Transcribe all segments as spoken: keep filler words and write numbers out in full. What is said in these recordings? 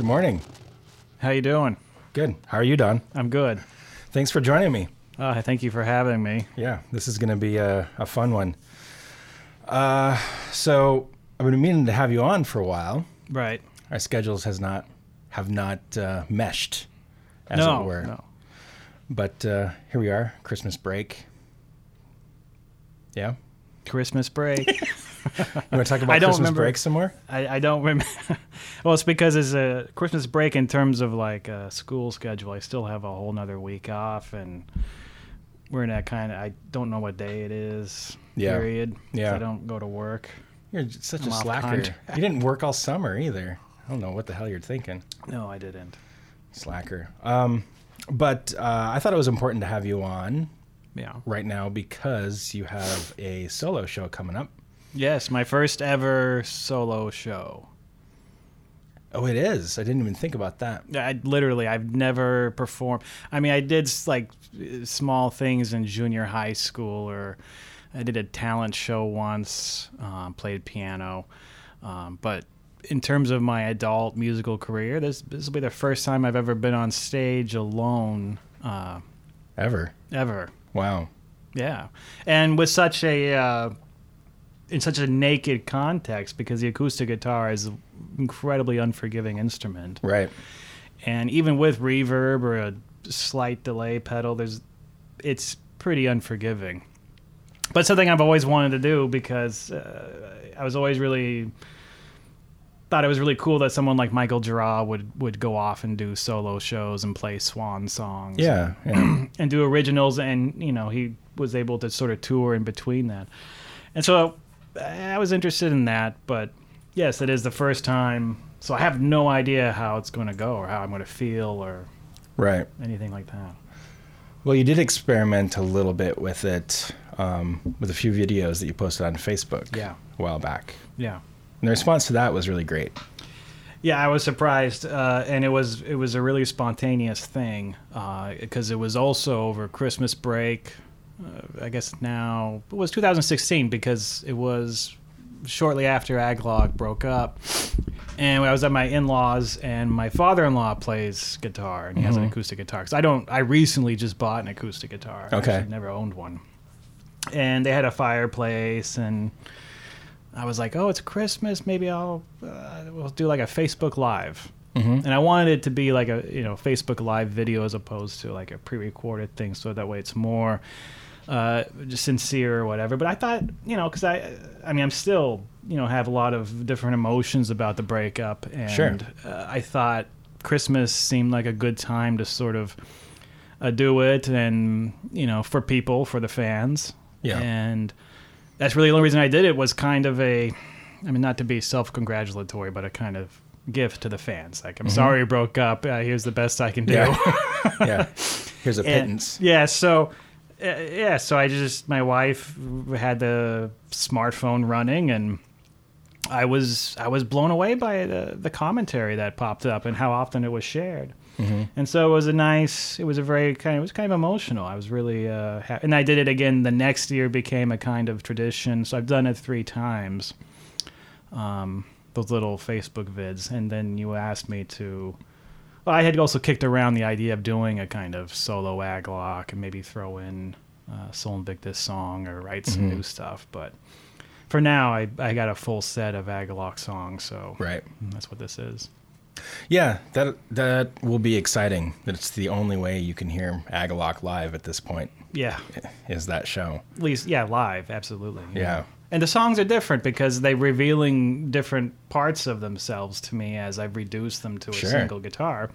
Good morning. How you doing? Good. How are you, Don? I'm good. Thanks for joining me. Uh, thank you for having me. Yeah, this is going to be a, a fun one. Uh, so I've been meaning to have you on for a while. Right. Our schedules has not have not uh, meshed, as no, it were. No. But uh, here we are, Christmas break. Yeah. Christmas break. You want to talk about Christmas remember, break some more? I, I don't remember. Well, it's because it's a Christmas break in terms of like a school schedule. I still have a whole nother week off, and we're in that kind of, I don't know what day it is, yeah. period. Yeah. I don't go to work. You're such I'm a slacker. Contract. You didn't work all summer either. I don't know what the hell you're thinking. No, I didn't. Slacker. Um, but uh, I thought it was important to have you on yeah. right now because you have a solo show coming up. Yes, my first ever solo show. Oh, it is. I didn't even think about that. I literally, I've never performed. I mean, I did like small things in junior high school, or I did a talent show once, um, played piano. Um, but in terms of my adult musical career, this this will be the first time I've ever been on stage alone. Uh, ever? Ever. Wow. Yeah. And with such a... Uh, in such a naked context, because the acoustic guitar is an incredibly unforgiving instrument. Right. And even with reverb or a slight delay pedal, there's it's pretty unforgiving. But something I've always wanted to do, because uh, I was always really thought it was really cool that someone like Michael Girard would, would go off and do solo shows and play swan songs. Yeah. And, yeah. and do originals, and you know, he was able to sort of tour in between that. And so I was interested in that, but yes, it is the first time, so I have no idea how it's going to go or how I'm going to feel or right. anything like that. Well, you did experiment a little bit with it um, with a few videos that you posted on Facebook yeah. a while back. Yeah. And the response to that was really great. Yeah, I was surprised, uh, and it was it was a really spontaneous thing because uh, it was also over Christmas break. Uh, I guess now it was two thousand sixteen because it was shortly after Agalloch broke up, and I was at my in-laws, and my father-in-law plays guitar, and he mm-hmm. has an acoustic guitar. Cause I don't. I recently just bought an acoustic guitar. Okay, I never owned one, and they had a fireplace, and I was like, "Oh, it's Christmas. Maybe I'll uh, we'll do like a Facebook Live." Mm-hmm. And I wanted it to be like a you know Facebook Live video as opposed to like a pre-recorded thing, so that way it's more. Uh, just sincere or whatever. But I thought, you know, because I, I mean, I'm still, you know, have a lot of different emotions about the breakup. And sure. uh, I thought Christmas seemed like a good time to sort of uh, do it and, you know, for people, for the fans. Yeah. And that's really the only reason I did it was kind of a, I mean, not to be self-congratulatory, but a kind of gift to the fans. Like, I'm mm-hmm. sorry you broke up. Uh, here's the best I can do. Yeah. yeah. Here's a pittance. And, yeah. So... Yeah, so I just, my wife had the smartphone running, and I was I was blown away by the, the commentary that popped up and how often it was shared. Mm-hmm. And so it was a nice, it was a very kind of, it was kind of emotional. I was really, uh, happy. And I did it again the next year, became a kind of tradition. So I've done it three times, um, those little Facebook vids. And then you asked me to... Well, I had also kicked around the idea of doing a kind of solo Agalloch and maybe throw in uh, Sol Invictus song or write some mm-hmm. new stuff. But for now, I, I got a full set of Agalloch songs, so right. that's what this is. Yeah, that that will be exciting. That's the only way you can hear Agalloch live at this point. Yeah. Is that show. At least, yeah, live, absolutely. Yeah. yeah. And the songs are different because they're revealing different parts of themselves to me as I've reduced them to a sure. single guitar.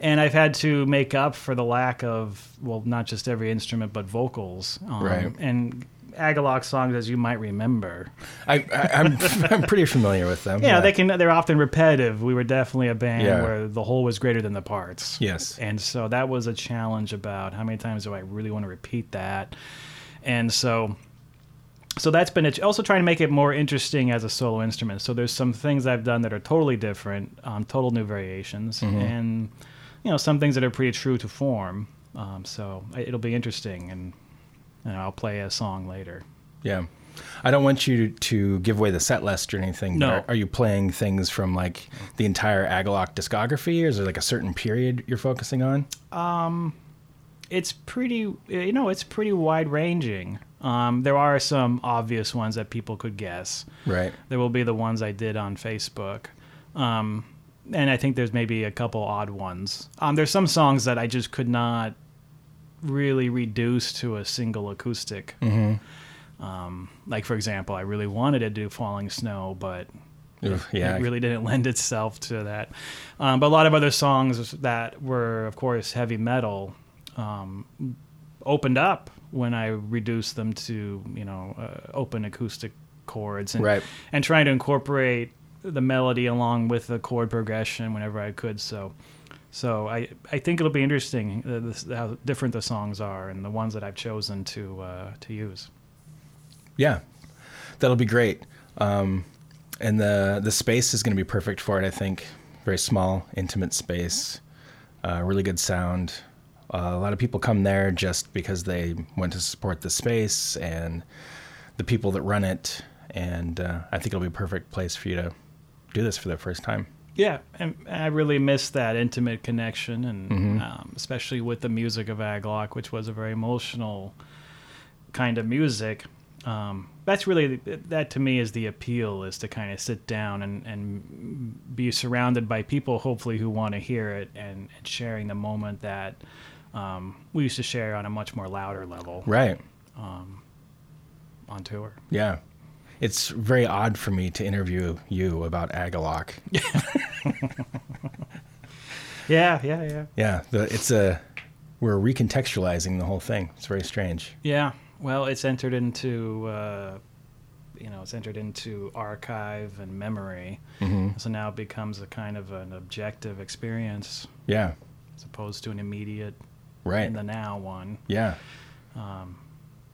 And I've had to make up for the lack of, well, not just every instrument, but vocals. Um, right. And Agalloch songs, as you might remember. I, I, I'm I'm pretty familiar with them. Yeah, yeah, they can. They're often repetitive. We were definitely a band yeah. where the whole was greater than the parts. Yes. And so that was a challenge about how many times do I really want to repeat that? And so... So that's been it. Also trying to make it more interesting as a solo instrument. So there's some things I've done that are totally different, um, total new variations, mm-hmm. and you know some things that are pretty true to form. Um, so it'll be interesting, and you know, I'll play a song later. Yeah. I don't want you to, to give away the set list or anything. No. But are you playing things from like the entire Agalloch discography, or is there like a certain period you're focusing on? Um, it's pretty, you know, it's pretty wide ranging. Um, there are some obvious ones that people could guess. Right. There will be the ones I did on Facebook. Um, and I think there's maybe a couple odd ones. Um, there's some songs that I just could not really reduce to a single acoustic. Mm-hmm. Um, like, for example, I really wanted to do Falling Snow, but Ooh, yeah. it really didn't lend itself to that. Um, but a lot of other songs that were, of course, heavy metal um, opened up when I reduced them to, you know, uh, open acoustic chords. And, right. and trying to incorporate the melody along with the chord progression whenever I could. So so I, I think it'll be interesting uh, this, how different the songs are and the ones that I've chosen to uh, to use. Yeah, that'll be great. Um, and the the space is going to be perfect for it, I think. Very small, intimate space, uh, really good sound. Uh, a lot of people come there just because they want to support the space and the people that run it. And uh, I think it'll be a perfect place for you to do this for the first time. Yeah, and I really miss that intimate connection, and mm-hmm. um, especially with the music of Agalloch, which was a very emotional kind of music. Um, that's really, that to me is the appeal, is to kind of sit down and, and be surrounded by people, hopefully, who want to hear it and, and sharing the moment that um, we used to share on a much more louder level. Right. Um, on tour. Yeah. It's very odd for me to interview you about Agalloch. yeah, yeah, yeah. Yeah, the, it's a, we're recontextualizing the whole thing. It's very strange. Yeah. Well, it's entered into, uh, you know, it's entered into archive and memory. Mm-hmm. So now it becomes a kind of an objective experience. Yeah. As opposed to an immediate, right. in the now one. Yeah. Um,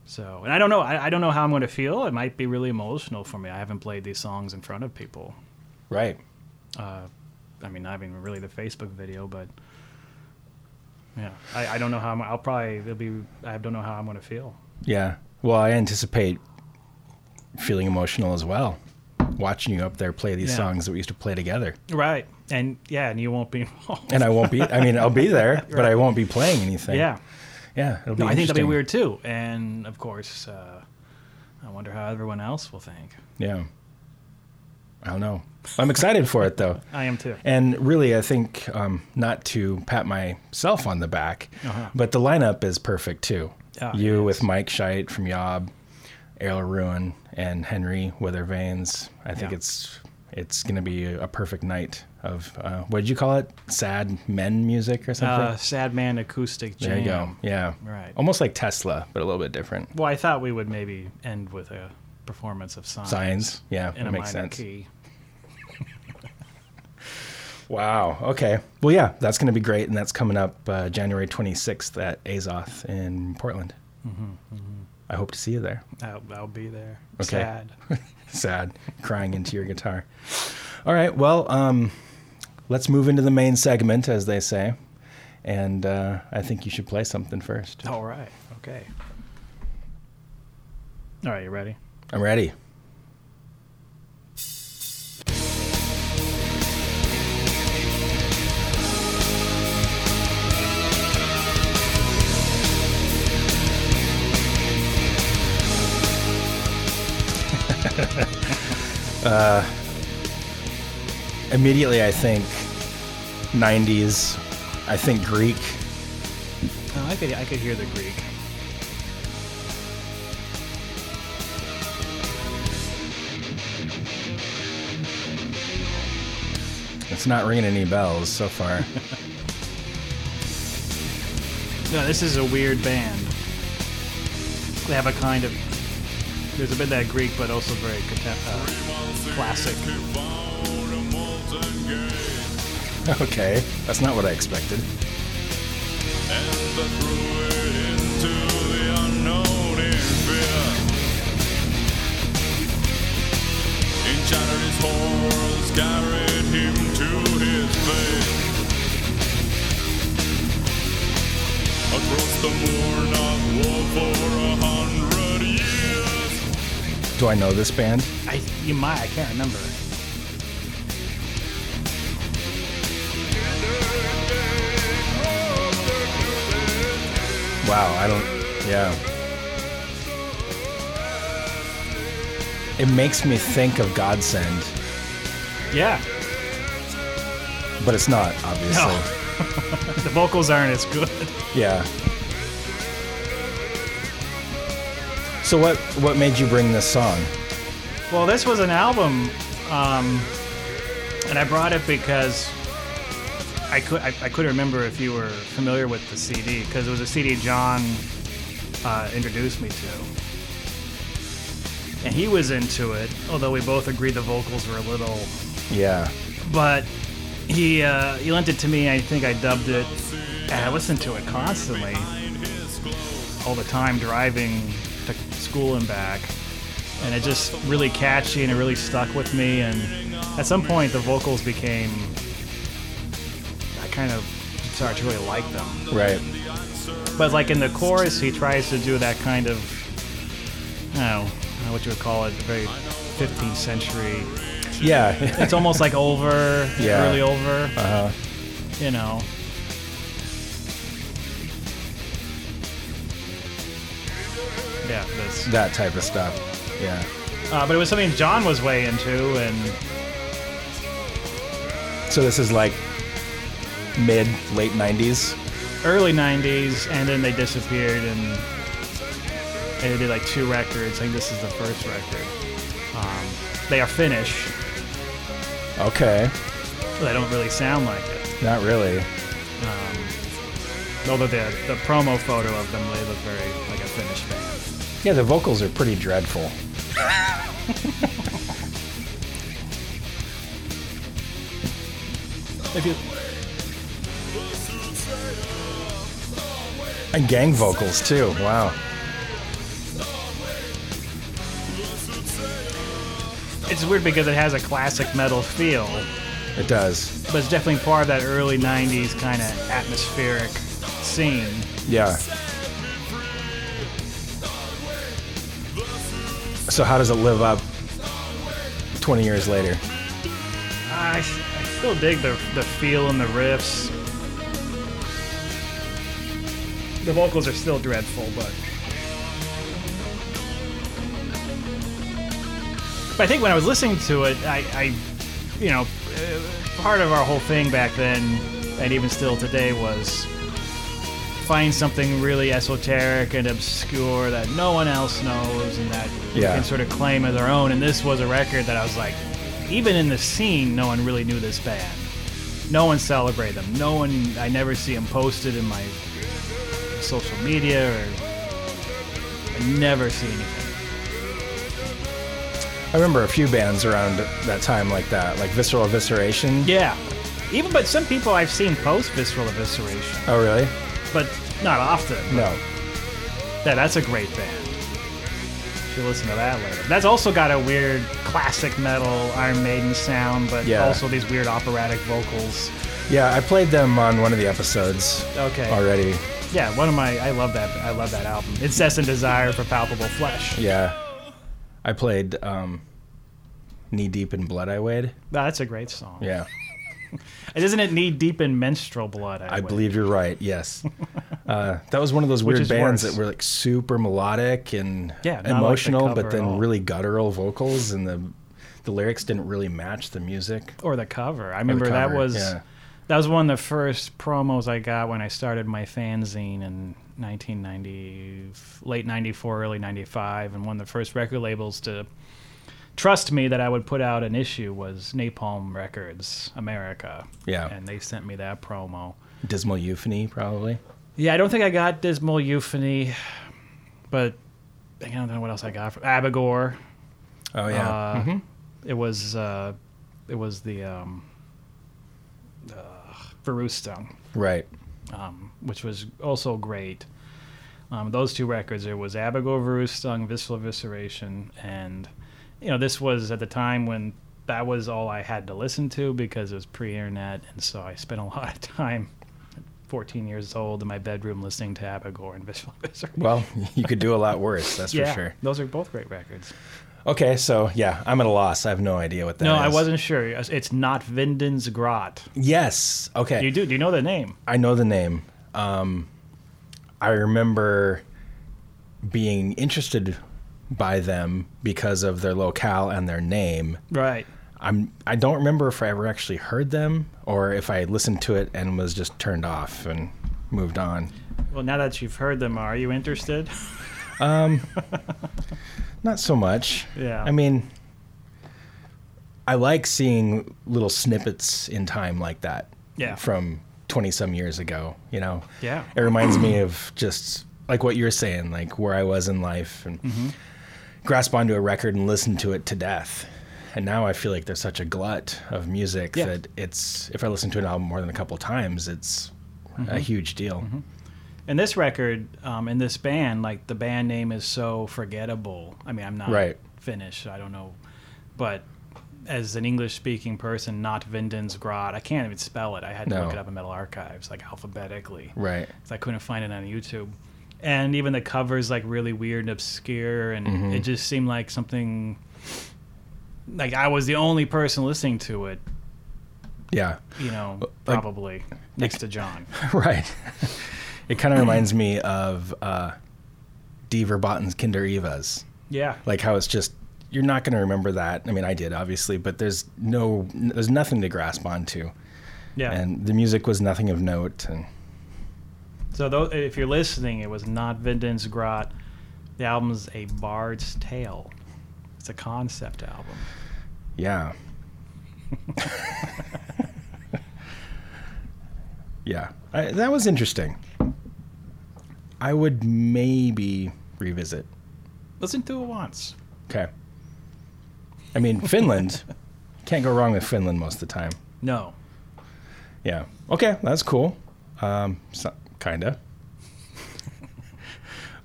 so, and I don't know, I, I don't know how I'm going to feel. It might be really emotional for me. I haven't played these songs in front of people. Right. Uh, I mean, not even really the Facebook video, but yeah, I, I don't know how I'm, I'll probably, it'll be, I don't know how I'm going to feel. Yeah. Well, I anticipate feeling emotional as well, watching you up there play these yeah. songs that we used to play together. Right. And yeah, and you won't be involved. And I won't be, I mean, I'll be there, right. but I won't be playing anything. Yeah. Yeah. It'll be no, I think that'll be weird too. And of course, uh, I wonder how everyone else will think. Yeah. I don't know. I'm excited for it though. I am too. And really, I think, um, not to pat myself on the back, uh-huh. but the lineup is perfect too. Oh, you yes. with Mike Scheidt from Yob, Errol Ruin, and Henry Weathervanes. I think yeah. it's it's going to be a perfect night of, uh, what did you call it? Sad men music or something? Uh, sad man acoustic jam. There you go. Yeah. Right. Almost like Tesla, but a little bit different. Well, I thought we would maybe end with a performance of Signs. Signs, yeah. In that a makes minor sense. Key. Wow. Okay. Well, yeah, that's going to be great, and that's coming up uh, January twenty-sixth at Azoth in Portland. Mm-hmm, mm-hmm. I hope to see you there. I'll, I'll be there. Okay. Sad. Sad. Crying into your guitar. All right. Well, um, let's move into the main segment, as they say, and uh, I think you should play something first. All right. Okay. All right. You ready? I'm ready. Uh, immediately I think nineties, I think Greek. Oh, I could I could hear the Greek. It's not ringing any bells so far. No, this is a weird band. They have a kind of, there's a bit of that Greek, but also very uh, classic. Okay, that's not what I expected. Across the moor, not war for a hundred years. Do I know this band? I, you might. I can't remember. Wow, I don't... Yeah. It makes me think of Godsend. Yeah. But it's not, obviously. No. The vocals aren't as good. Yeah. So what, what made you bring this song? Well, this was an album, um, and I brought it because... I, could, I, I couldn't remember if you were familiar with the C D, because it was a C D John uh, introduced me to. And he was into it, although we both agreed the vocals were a little... Yeah. But he uh, he lent it to me, and I think I dubbed it, and I listened to it constantly, all the time, driving to school and back. And it just really catchy, and it really stuck with me, and at some point the vocals became... kind of start to really like them. Right. But like in the chorus, he tries to do that kind of, I don't know what you would call it, very fifteenth century. Yeah. It's almost like over, yeah. Really over. Uh-huh. You know. Yeah, this. That type of stuff. Yeah. Uh, but it was something John was way into, and... So this is like mid, late nineties? Early nineties, and then they disappeared, and, and they did like two records. I think this is the first record. Um, they are Finnish. Okay. But they don't really sound like it. Not really. Um, although the, the promo photo of them, they look very like a Finnish band. Yeah, the vocals are pretty dreadful. If you... And gang vocals, too. Wow. It's weird because it has a classic metal feel. It does. But it's definitely part of that early nineties kind of atmospheric scene. Yeah. So how does it live up twenty years later? I, I still dig the, the feel and the riffs. The vocals are still dreadful, but... But I think when I was listening to it, I, I, you know, part of our whole thing back then, and even still today, was find something really esoteric and obscure that no one else knows, and that yeah. can sort of claim as their own. And this was a record that I was like, even in the scene, no one really knew this band. No one celebrated them. No one, I never see them posted in my... social media, or I never see anything. I remember a few bands around that time like that, like Visceral Evisceration. Yeah, even but some people I've seen post Visceral Evisceration. Oh, really? But not often. But no. Yeah, that's a great band. You should listen to that later. That's also got a weird classic metal Iron Maiden sound, but yeah. also these weird operatic vocals. Yeah, I played them on one of the episodes. Okay. Already. Yeah, one of my I love that I love that album. Incessant Desire for Palpable Flesh. Yeah, I played um, Knee Deep in Blood I Wade. No, that's a great song. Yeah, isn't it Knee Deep in Menstrual Blood I Wade? I believe you're right. Yes, uh, that was one of those weird bands worse. that were like super melodic and yeah, emotional, like the but then really guttural vocals, and the the lyrics didn't really match the music or the cover. I remember cover, that was. Yeah. That was one of the first promos I got when I started my fanzine in nineteen ninety, late ninety-four, early ninety-five, and one of the first record labels to trust me that I would put out an issue was Napalm Records America. Yeah. And they sent me that promo. Dismal Euphony, probably. Yeah, I don't think I got Dismal Euphony, but I don't know what else I got. From Abigor. Oh, yeah. Uh, mm-hmm. It was, uh, it was the... Um, Verustung, right, um, which was also great. Um, those two records, there was Abigor, Verustung, Visceral Evisceration, and you know this was at the time when that was all I had to listen to because it was pre-internet, and so I spent a lot of time, at fourteen years old, in my bedroom listening to Abigor and Visceral Evisceration. Well, you could do a lot worse, that's yeah, for sure. Those are both great records. Okay, so yeah, I'm at a loss. I have no idea what that no, is. No, I wasn't sure. It's not Vinden's Grot. Yes. Okay. You do. Do you know the name? I know the name. Um, I remember being interested by them because of their locale and their name. Right. I'm. I don't remember if I ever actually heard them or if I listened to it and was just turned off and moved on. Well, now that you've heard them, are you interested? Um. Not so much. Yeah. I mean, I like seeing little snippets in time like that. Yeah. From twenty-some years ago, you know? Yeah. It reminds me of just, like what you were saying, like where I was in life and mm-hmm. grasp onto a record and listen to it to death. And now I feel like there's such a glut of music yeah. that it's, if I listen to an album more than a couple of times, it's mm-hmm. a huge deal. Mm-hmm. And this record, um, in this band, like the band name is so forgettable. I mean, I'm not right. Finnish, so I don't know. But as an English-speaking person, not Vinden's Grot, I can't even spell it. I had to no. look it up in Metal Archives, like alphabetically. Right. Because I couldn't find it on YouTube. And even the cover's like really weird and obscure, and mm-hmm. it just seemed like something, like I was the only person listening to it. Yeah. You know, probably, like, next to John. Right. It kind of reminds me of uh, D. Verbotten's Kinder Evas. Yeah. Like how it's just, you're not going to remember that. I mean, I did, obviously, but there's no, there's nothing to grasp onto. Yeah. And the music was nothing of note. And so those, if you're listening, it was not Vinden's Grot. The album's A Bard's Tale. It's a concept album. Yeah. Yeah. I, that was interesting. I would maybe revisit. Listen to it once. Okay. I mean, Finland. Can't go wrong with Finland most of the time. No. Yeah. Okay, that's cool. Um, so, kinda.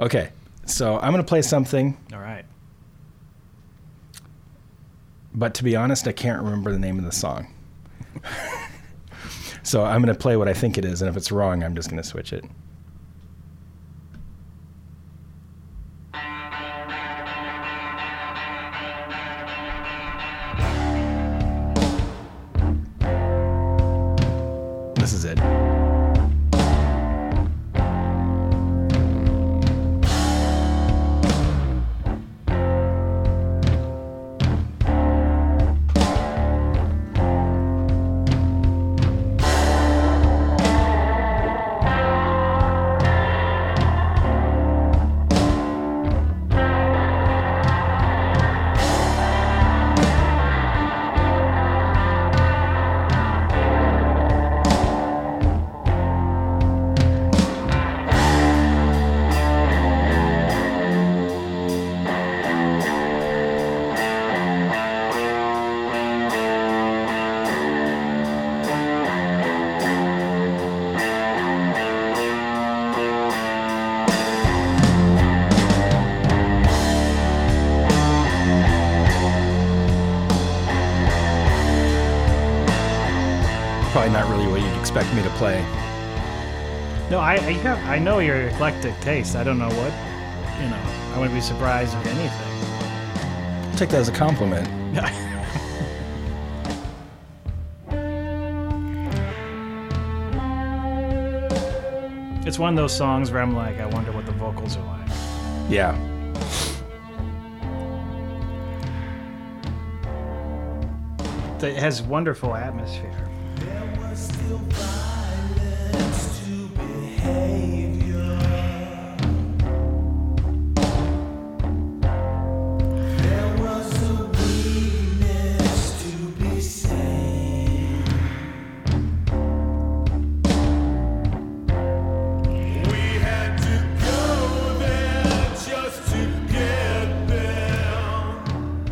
Okay, so I'm gonna play something. All right. But to be honest, I can't remember the name of the song. So I'm gonna play what I think it is, and if it's wrong, I'm just gonna switch it. Me to play. No, I I, have, I know your eclectic taste. I don't know what, you know. I wouldn't be surprised with anything. I'll take that as a compliment. It's one of those songs where I'm like, I wonder what the vocals are like. Yeah. It has wonderful atmosphere. Still violence to behavior. There was a weakness to be saved. We had to go there just to get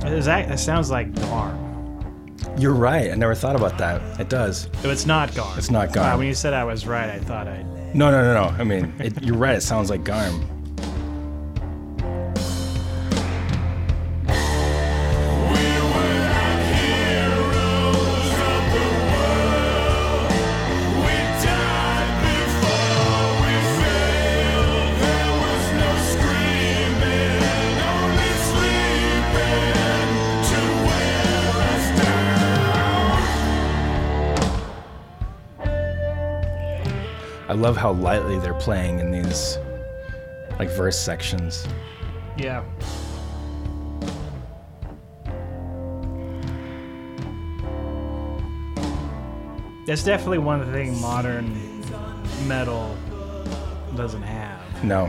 there. Is that, that sounds like GARM. You're right. I never thought about that. It does. No, it's not GARM. It's not GARM. Wow, when you said I was right, I thought I... No, no, no, no. I mean, it, you're right. It sounds like GARM. We were not heroes of the world. We died before we failed. There was no screaming, only sleeping. I love how lightly they're playing in these like verse sections. Yeah. That's definitely one of the things modern metal doesn't have. No.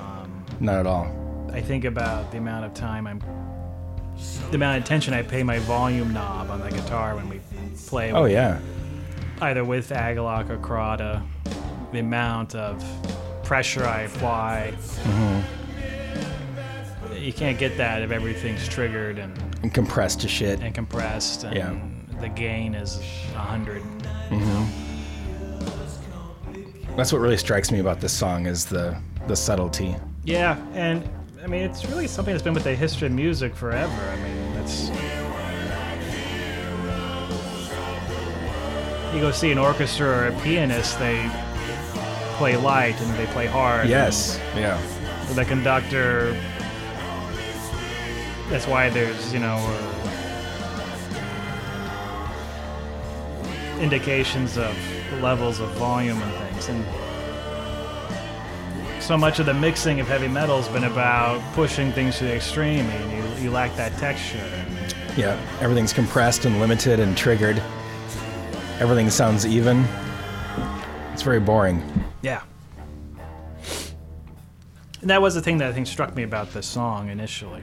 Um, Not at all. I think about the amount of time I'm, the amount of attention I pay my volume knob on the guitar when we play. Oh, with, yeah. Either with Agalloch or Crada, the amount of pressure I apply. Mm-hmm. You can't get that if everything's triggered and, and compressed to shit. And compressed. And yeah. The gain is one hundred. Mm-hmm. That's what really strikes me about this song is the, the subtlety. Yeah, and I mean, it's really something that's been with the history of music forever. I mean, that's... You go see an orchestra or a pianist, they play light and they play hard. Yes, yeah. The conductor... That's why there's, you know, uh, indications of levels of volume and things. And so much of the mixing of heavy metal's been about pushing things to the extreme, and you, you lack that texture. Yeah, everything's compressed and limited and triggered. Everything sounds even. It's very boring. Yeah. And that was the thing that I think struck me about this song initially.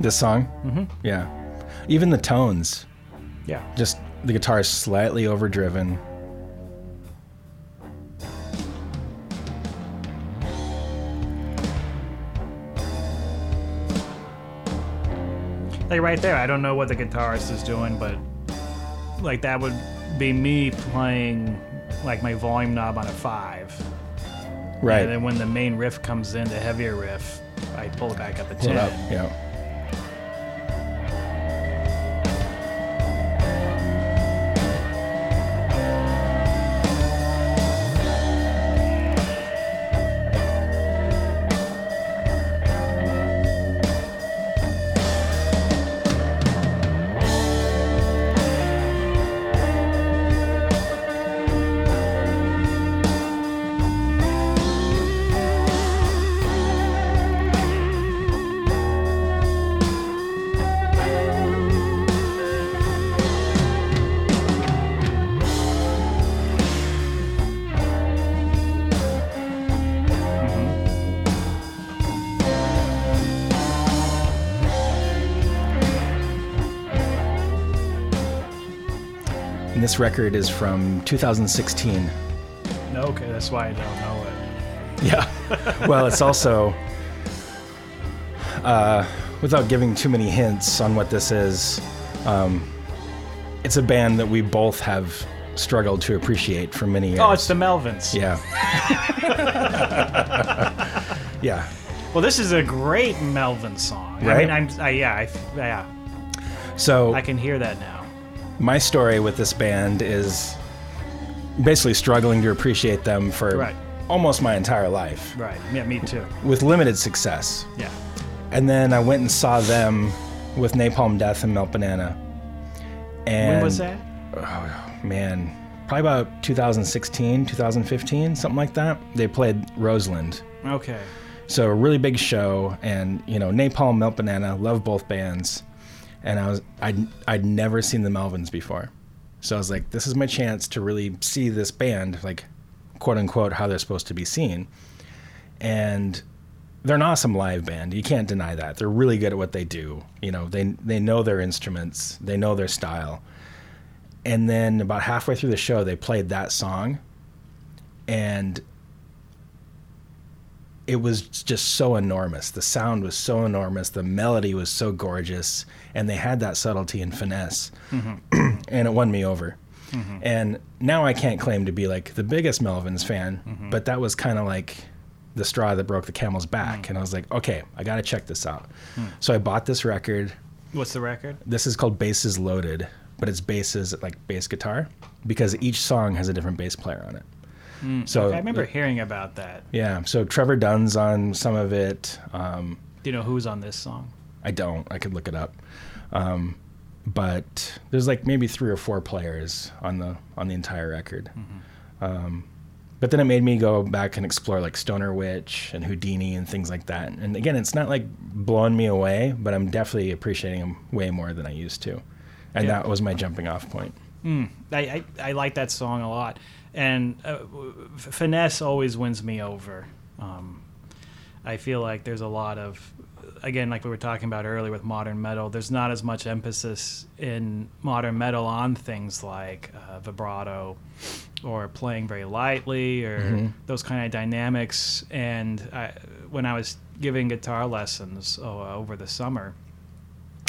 This song? Mm-hmm. Yeah. Even the tones. Yeah. Just the guitar is slightly overdriven. Like right there, I don't know what the guitarist is doing, but like that would be me playing like my volume knob on a five. Right. And then when the main riff comes in, the heavier riff, I pull it back up to ten. Pull it up, yeah. This record is from two thousand sixteen. Okay, that's why I don't know it. Yeah. Well, it's also, uh, without giving too many hints on what this is, um, it's a band that we both have struggled to appreciate for many years. Oh, it's the Melvins. Yeah. Yeah. Well, this is a great Melvin song. Right? I mean, I'm, I, yeah, I, yeah. So I can hear that now. My story with this band is basically struggling to appreciate them for right. almost my entire life. Right. Yeah, me too. With limited success. Yeah. And then I went and saw them with Napalm Death and Melt Banana. And when was that? Oh, man. Probably about two thousand sixteen, two thousand fifteen, something like that. They played Roseland. Okay. So a really big show, and, you know, Napalm, Melt Banana, love both bands. And I was, I'd, I'd never seen the Melvins before. So I was like, this is my chance to really see this band, like, quote unquote, how they're supposed to be seen. And they're an awesome live band. You can't deny that. They're really good at what they do. You know, they they know their instruments. They know their style. And then about halfway through the show, they played that song. And it was just so enormous. The sound was so enormous. The melody was so gorgeous. And they had that subtlety and finesse. Mm-hmm. And it won me over. Mm-hmm. And now I can't claim to be like the biggest Melvins fan, mm-hmm. but that was kind of like the straw that broke the camel's back. Mm-hmm. And I was like, okay, I got to check this out. Mm. So I bought this record. What's the record? This is called Basses Loaded, but it's basses, like bass guitar, because each song has a different bass player on it. Mm, so okay, I remember hearing about that. Yeah, so Trevor Dunn's on some of it. Um, Do you know who's on this song? I don't. I could look it up. Um, but there's like maybe three or four players on the on the entire record. Mm-hmm. Um, but then it made me go back and explore like Stoner Witch and Houdini and things like that. And again, it's not like blowing me away, but I'm definitely appreciating them way more than I used to. And yeah. that was my jumping off point. Mm, I, I, I like that song a lot. And uh, finesse always wins me over. Um, I feel like there's a lot of, again, like we were talking about earlier with modern metal, there's not as much emphasis in modern metal on things like uh, vibrato or playing very lightly or mm-hmm. those kind of dynamics. And I, when I was giving guitar lessons uh, over the summer,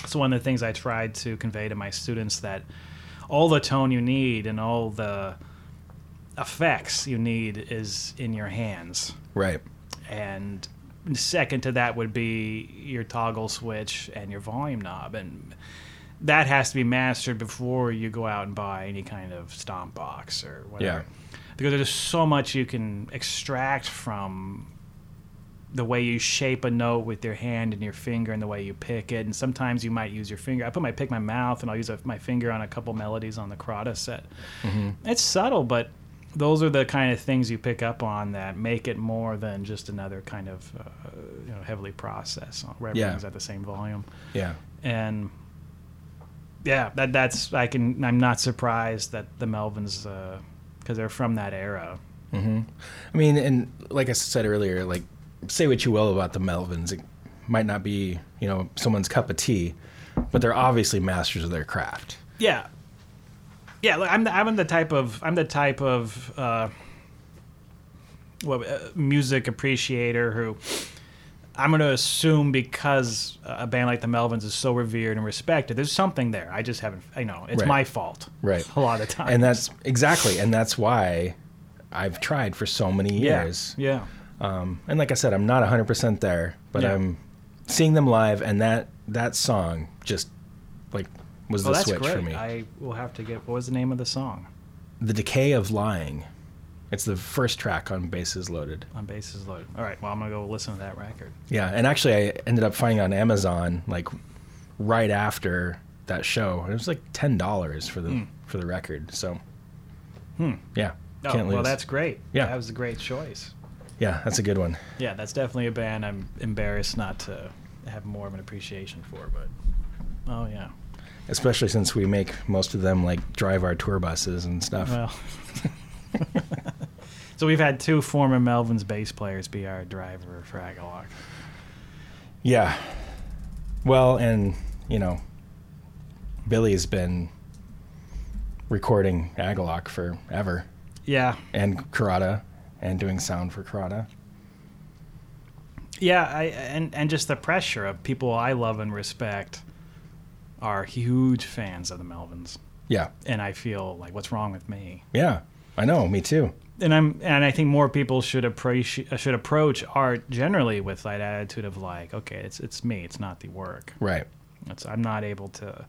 it's one of the things I tried to convey to my students, that all the tone you need and all the effects you need is in your hands. Right. And second to that would be your toggle switch and your volume knob. And that has to be mastered before you go out and buy any kind of stomp box or whatever. Yeah. Because there's so much you can extract from the way you shape a note with your hand and your finger and the way you pick it. And sometimes you might use your finger. I put my pick my mouth and I'll use a, my finger on a couple melodies on the Crada set. Mm-hmm. It's subtle, but those are the kind of things you pick up on that make it more than just another kind of uh, you know, heavily processed song where everything's yeah. at the same volume. Yeah. And yeah, that that's I can I'm not surprised that the Melvins, because uh, they're from that era. Mm-hmm. I mean, and like I said earlier, like say what you will about the Melvins, it might not be, you know, someone's cup of tea, but they're obviously masters of their craft. Yeah. Yeah, I'm the, I'm the type of I'm the type of uh, well, uh, music appreciator who I'm going to assume because a band like the Melvins is so revered and respected, there's something there. I just haven't, you know, it's right. my fault. Right. A lot of times. And that's exactly, and that's why I've tried for so many years. Yeah. yeah. Um, and like I said, I'm not one hundred percent there, but yeah. I'm seeing them live, and that that song just like. was oh, the switch great. for me. I will have to get, what was the name of the song? The Decay of Lying. It's the first track on Basses Loaded. On Basses Loaded. All right, well, I'm going to go listen to that record. Yeah, and actually I ended up finding it on Amazon like right after that show. It was like ten dollars for the mm. for the record. So, hmm. yeah, oh, can't lose. Well, that's great. Yeah. That was a great choice. Yeah, that's a good one. Yeah, that's definitely a band I'm embarrassed not to have more of an appreciation for, but oh, yeah. Especially since we make most of them like drive our tour buses and stuff. Well, so we've had two former Melvins bass players be our driver for Agalloch. Yeah. Well, and you know, Billy's been recording Agalloch forever. Yeah. And Crada, and doing sound for Crada. Yeah, I and and just the pressure of people I love and respect are huge fans of the Melvins. Yeah. And I feel like, what's wrong with me? Yeah, I know, me too. And I'm, and I think more people should appreciate, should approach art generally with that attitude of like, okay, it's it's me, it's not the work. Right. It's, I'm not able to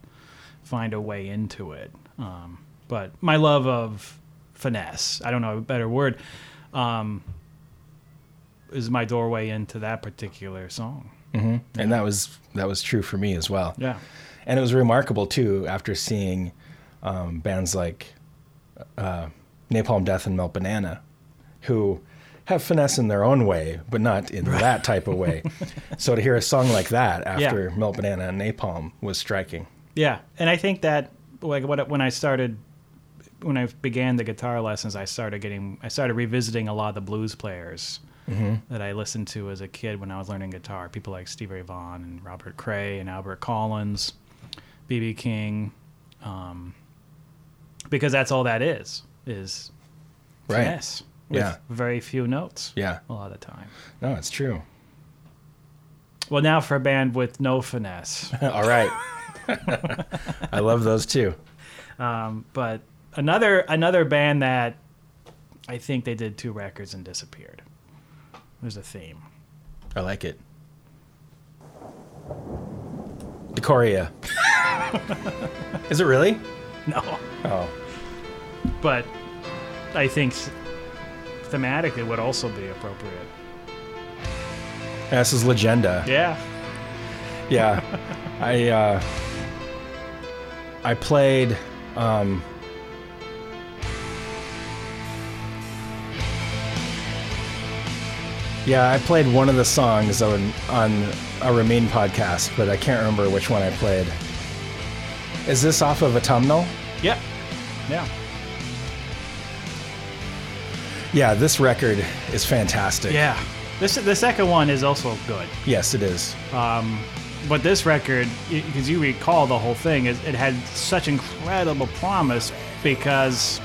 find a way into it. Um, but my love of finesse, I don't know a better word, um, is my doorway into that particular song. Mm-hmm. And yeah. that was that was true for me as well. Yeah. And it was remarkable, too, after seeing um, bands like uh, Napalm Death and Melt Banana, who have finesse in their own way, but not in right. that type of way. So to hear a song like that after yeah. Melt Banana and Napalm was striking. Yeah, and I think that like what, when I started, when I began the guitar lessons, I started getting, I started revisiting a lot of the blues players. Mm-hmm. That I listened to as a kid when I was learning guitar. People like Steve Ray Vaughan and Robert Cray and Albert Collins, B B King, um, because that's all that is, is right. finesse with yeah. very few notes yeah. a lot of the time. No, it's true. Well, now for a band with no finesse. All right. I love those too. Um, but another another band that I think they did two records and disappeared. There's a theme. I like it. Decoria. Is it really? No. Oh. But I think thematically would also be appropriate. This is Legenda. Yeah. Yeah. I uh, I played um, Yeah, I played one of the songs on, on a Remain podcast, but I can't remember which one I played. Is this off of Autumnal? Yeah. Yeah. Yeah, this record is fantastic. Yeah. This The second one is also good. Yes, it is. Um, but this record, because you recall the whole thing, it, it had such incredible promise because,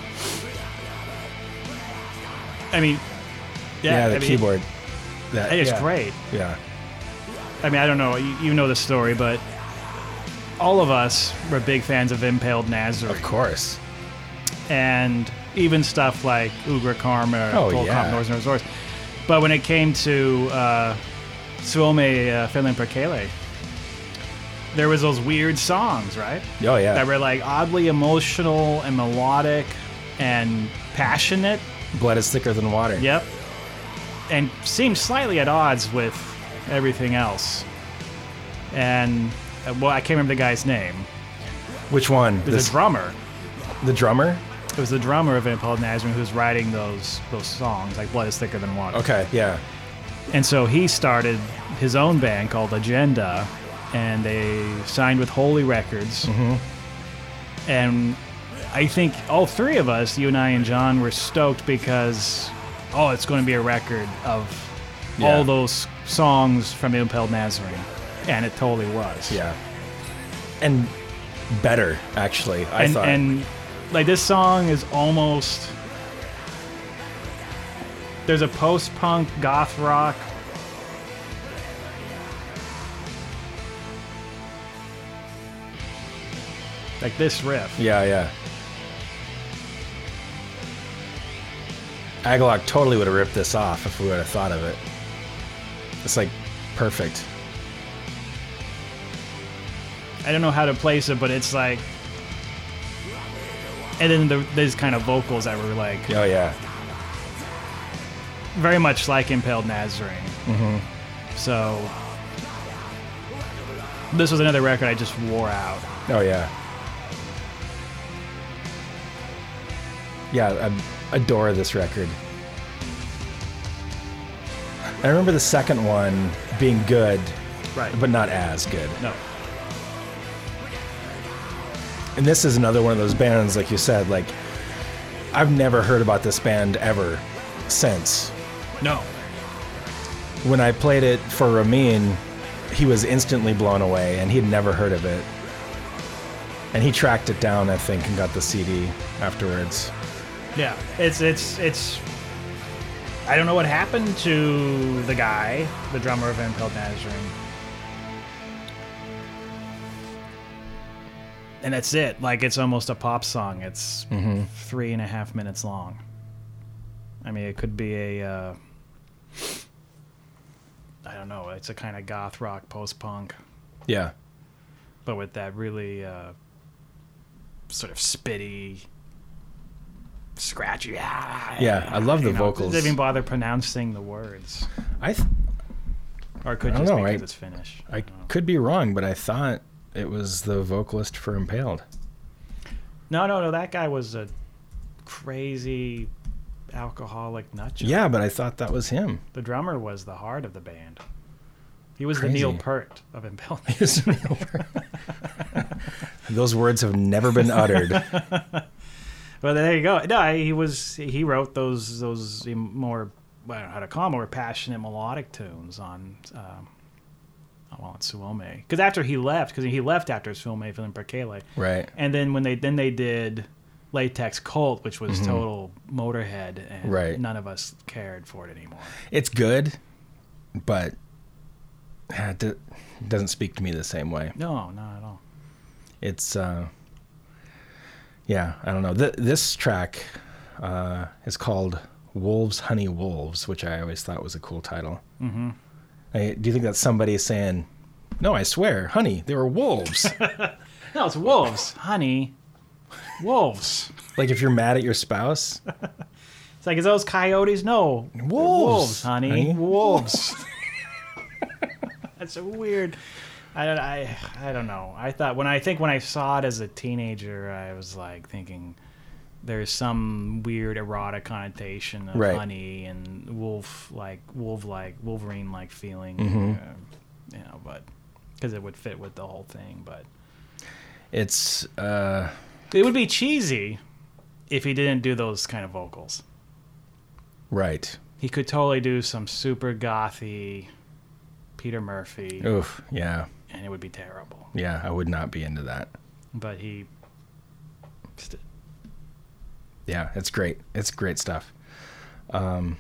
I mean... Yeah, yeah the I mean, keyboard. That, it's yeah. great. Yeah. I mean, I don't know. You, you know the story, but all of us were big fans of Impaled Nazarene. Of course. And even stuff like Ugra Karma, oh, Volcom, yeah. Northern Resource. But when it came to uh, Suomi uh, Finland Perkele, there was those weird songs, right? Oh, yeah. That were like oddly emotional and melodic and passionate. Blood is thicker than water. Yep. And seemed slightly at odds with everything else. And, uh, well, I can't remember the guy's name. Which one? The drummer. The drummer? It was the drummer of Impaled Nazarene who was writing those those songs, like Blood is Thicker Than Water. Okay, yeah. And so he started his own band called Agenda, and they signed with Holy Records. Mm-hmm. And I think all three of us, you and I and John, were stoked because... Oh, it's going to be a record of yeah. all those songs from Impaled Nazarene. And it totally was. Yeah. And better, actually, I and, thought. And, like, this song is almost... There's a post-punk, goth rock... Like, this riff. Yeah, yeah. Agalloch totally would have ripped this off if we would have thought of it. It's like perfect. I don't know how to place it, but it's like, and then the, these kind of vocals that were like, oh yeah, very much like Impaled Nazarene. Mm-hmm. So this was another record I just wore out. Oh yeah, yeah. I'm, adore this record. I remember the second one being good, right, but not as good. No. And this is another one of those bands, like you said, like, I've never heard about this band ever since. No. When I played it for Ramin, he was instantly blown away, and he'd never heard of it. And he tracked it down, I think, and got the C D afterwards. Yeah, it's, it's, it's, I don't know what happened to the guy, the drummer of Impaled Nazarene. And that's it. Like, it's almost a pop song. It's mm-hmm. three and a half minutes long. I mean, it could be a, uh, I don't know, it's a kind of goth rock, post-punk. Yeah. But with that really uh, sort of spitty... Scratchy. Yeah, yeah, I love the know, vocals. They didn't bother pronouncing the words. I th- or could I just know, because I, it's Finnish. I, I could be wrong, but I thought it was the vocalist for Impaled. No, no, no. That guy was a crazy alcoholic nutjob. Yeah, but I thought that was him. The drummer was the heart of the band. He was crazy. The Neil Peart of Impaled. He was the Neil Peart. Those words have never been uttered. Well, there you go. No, he was. He wrote those those more, I don't know how to call them, more passionate melodic tunes on, um, well, on Suomi. Because after he left, because he left after Suomi Finland Perkele. Right. And then when they then they did Latex Cult, which was mm-hmm. total Motorhead, and right. none of us cared for it anymore. It's good, but it doesn't speak to me the same way. No, not at all. It's. Uh, Yeah, I don't know. Th- this track uh, is called Wolves Honey Wolves, which I always thought was a cool title. Mm-hmm. I, do you think that's somebody saying, no, I swear, honey, they were wolves? No, it's wolves. Honey, wolves. Like if you're mad at your spouse? It's like, is those coyotes? No. Wolves. Wolves, honey. honey. Wolves. That's a weird... I don't, I, I don't know. I thought when I think when I saw it as a teenager, I was like thinking, there's some weird erotic connotation of right. honey and wolf like wolf like Wolverine like feeling, mm-hmm. uh, you know, but because it would fit with the whole thing. But it's uh, it would be cheesy if he didn't do those kind of vocals. Right. He could totally do some super gothy Peter Murphy. Oof, yeah. And it would be terrible. Yeah, I would not be into that. But he... St- yeah, it's great. It's great stuff. Um,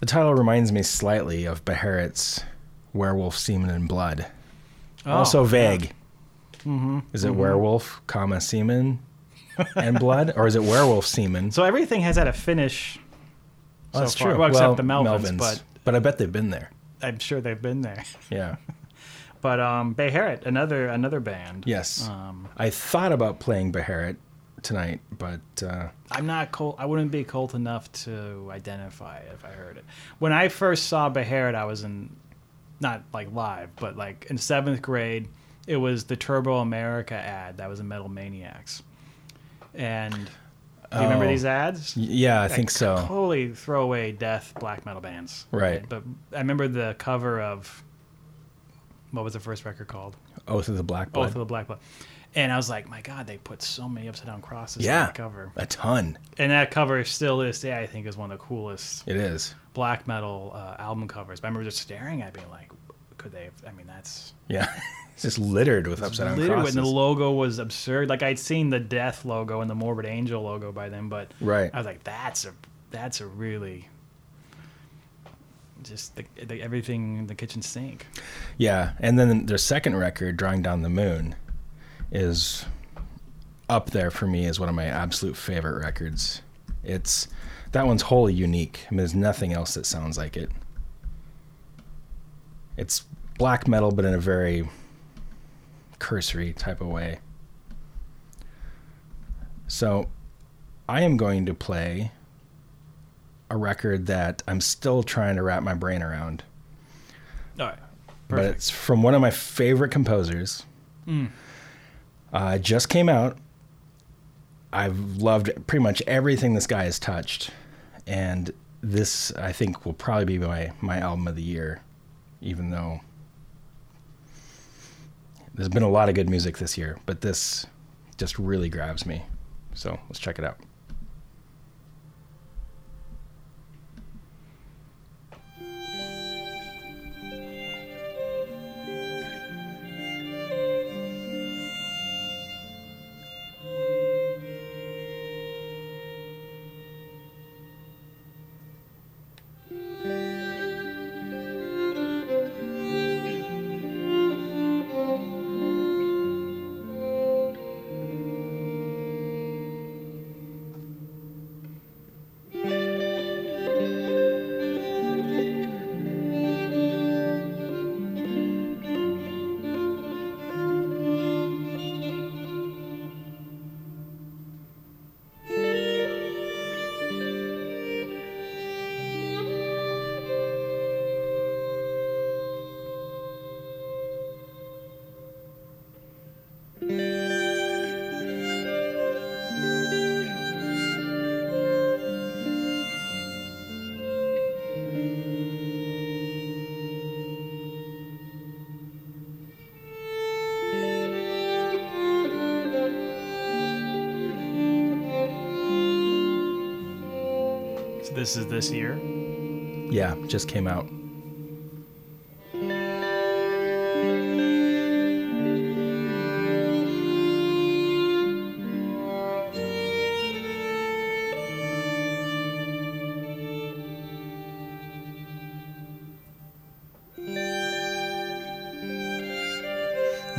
the title reminds me slightly of Beherit's Werewolf Semen and Blood. Oh, also vague. Yeah. Mm-hmm. Is it mm-hmm. werewolf, comma, semen and blood? Or is it werewolf semen? So everything has had a finish... So well, that's far. True. Well, except well, the Melvins, Melvins, but but I bet they've been there. I'm sure they've been there. Yeah. But um, Beherit, another another band. Yes. Um, I thought about playing Beherit tonight, but uh, I'm not cold. I wouldn't be cold enough to identify it if I heard it. When I first saw Beherit, I was in not like live, but like in seventh grade. It was the Turbo America ad that was in Metal Maniacs, and. Do you remember oh, these ads? Yeah, I think I so. Totally throwaway death black metal bands. Right. But I remember the cover of, what was the first record called? Oath of the Black Blood. Oath of the Black Blood. And I was like, my God, they put so many upside down crosses yeah, on that cover. A ton. And that cover still to this day, I think, is one of the coolest it is. black metal uh, album covers. But I remember just staring at it being like, could they have, I mean, that's... Yeah. It's just littered with upside down crosses. With, and the logo was absurd. Like I'd seen the Death logo and the Morbid Angel logo by them, but right. I was like, that's a that's a really just the, the, everything in the kitchen sink. Yeah, and then their second record, Drawing Down the Moon, is up there for me as one of my absolute favorite records. It's that one's wholly unique. I mean, there's nothing else that sounds like it. It's black metal, but in a very cursory type of way. So I am going to play a record that I'm still trying to wrap my brain around. All right. Perfect. But it's from one of my favorite composers. Mm. Uh, it just came out. I've loved pretty much everything this guy has touched. And this, I think, will probably be my, my album of the year, even though... There's been a lot of good music this year, but this just really grabs me. So let's check it out. This is this year? Yeah, just came out. The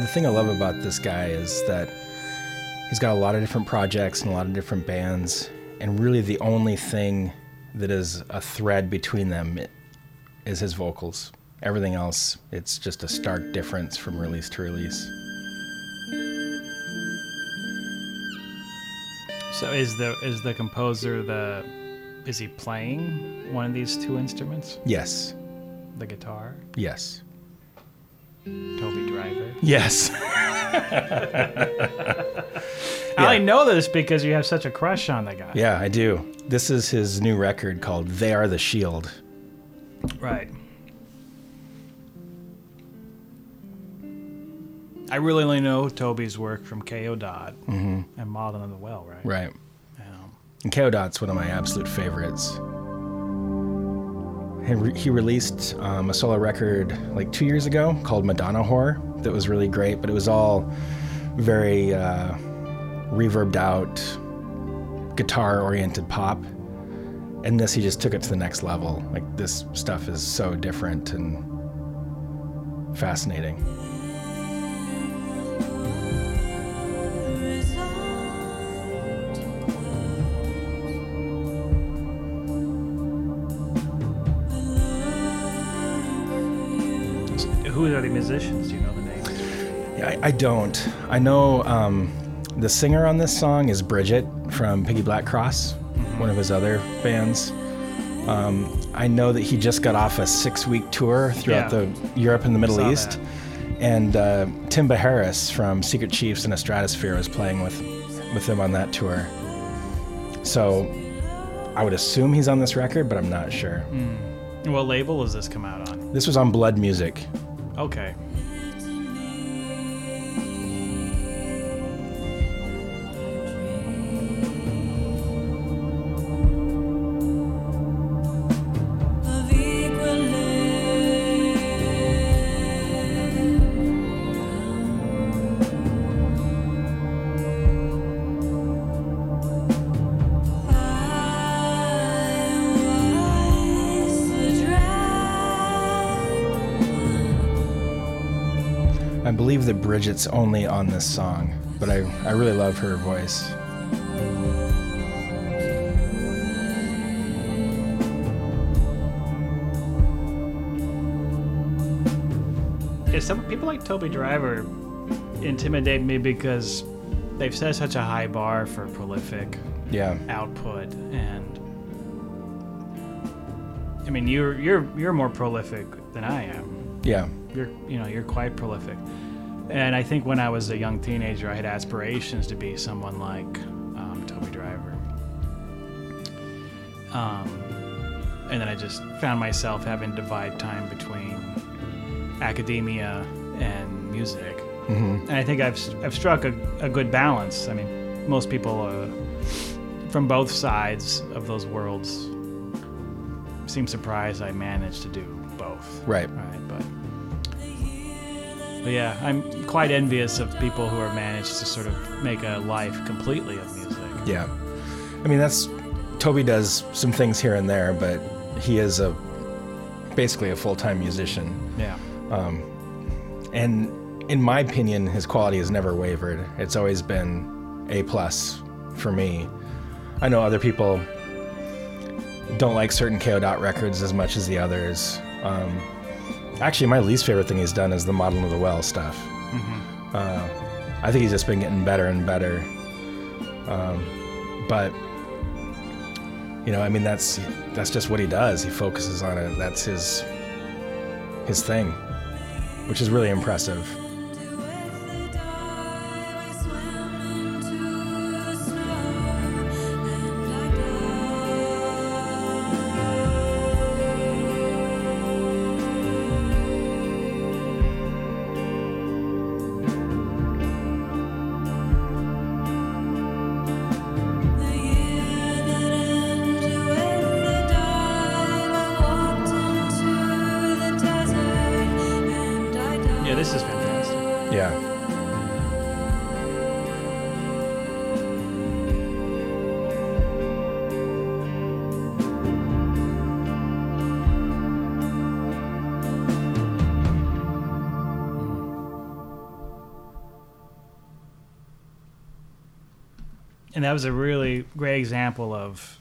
thing I love about this guy is that he's got a lot of different projects and a lot of different bands, and really the only thing that is a thread between them is his vocals. Everything else, it's just a stark difference from release to release. So is the is the composer the is he playing one of these two instruments? Yes. The guitar? Yes. Toby Driver? Yes. Yeah. I know this because you have such a crush on that guy. Yeah, I do. This is his new record called They Are the Shield. Right. I really only know Toby's work from Kayo Dot mm-hmm. and Maudlin of the Well, right? Right. Yeah. And Kayo Dot's one of my absolute favorites. He, re- he released um, a solo record like two years ago called Madonna Horror that was really great, but it was all very uh, reverbed out, guitar-oriented pop. And this, he just took it to the next level. Like, this stuff is so different and fascinating. Who are the musicians? Do you know the names? Yeah, I, I don't. I know um, the singer on this song is Bridget from Piggy Black Cross, mm-hmm. one of his other bands. Um, I know that he just got off a six-week tour throughout yeah. the Europe and the Middle East. That. And uh, Tim Beherit from Secret Chiefs and A Stratosphere was playing with, with him on that tour. So I would assume he's on this record, but I'm not sure. Mm. What label does this come out on? This was on Blood Music. Okay. I believe that Bridget's only on this song, but I, I really love her voice. Yeah, some people like Toby Driver intimidate me because they've set such a high bar for prolific yeah. output, and I mean you're you're you're more prolific than I am. Yeah, you're you know you're quite prolific. And I think when I was a young teenager, I had aspirations to be someone like um, Toby Driver. Um, and then I just found myself having to divide time between academia and music. Mm-hmm. And I think I've I've struck a, a good balance. I mean, most people uh, from both sides of those worlds seem surprised I managed to do both. Right. Right. But. But yeah, I'm quite envious of people who are managed to sort of make a life completely of music. Yeah. I mean, that's... Toby does some things here and there, but he is a basically a full-time musician. Yeah. Um, and in my opinion, his quality has never wavered. It's always been A-plus for me. I know other people don't like certain Kayo Dot records as much as the others. Um... Actually, my least favorite thing he's done is the Maudlin of the Well stuff. Mm-hmm. Uh, I think he's just been getting better and better. Um, but, you know, I mean, that's that's just what he does. He focuses on it. That's his his thing, which is really impressive. And that was a really great example of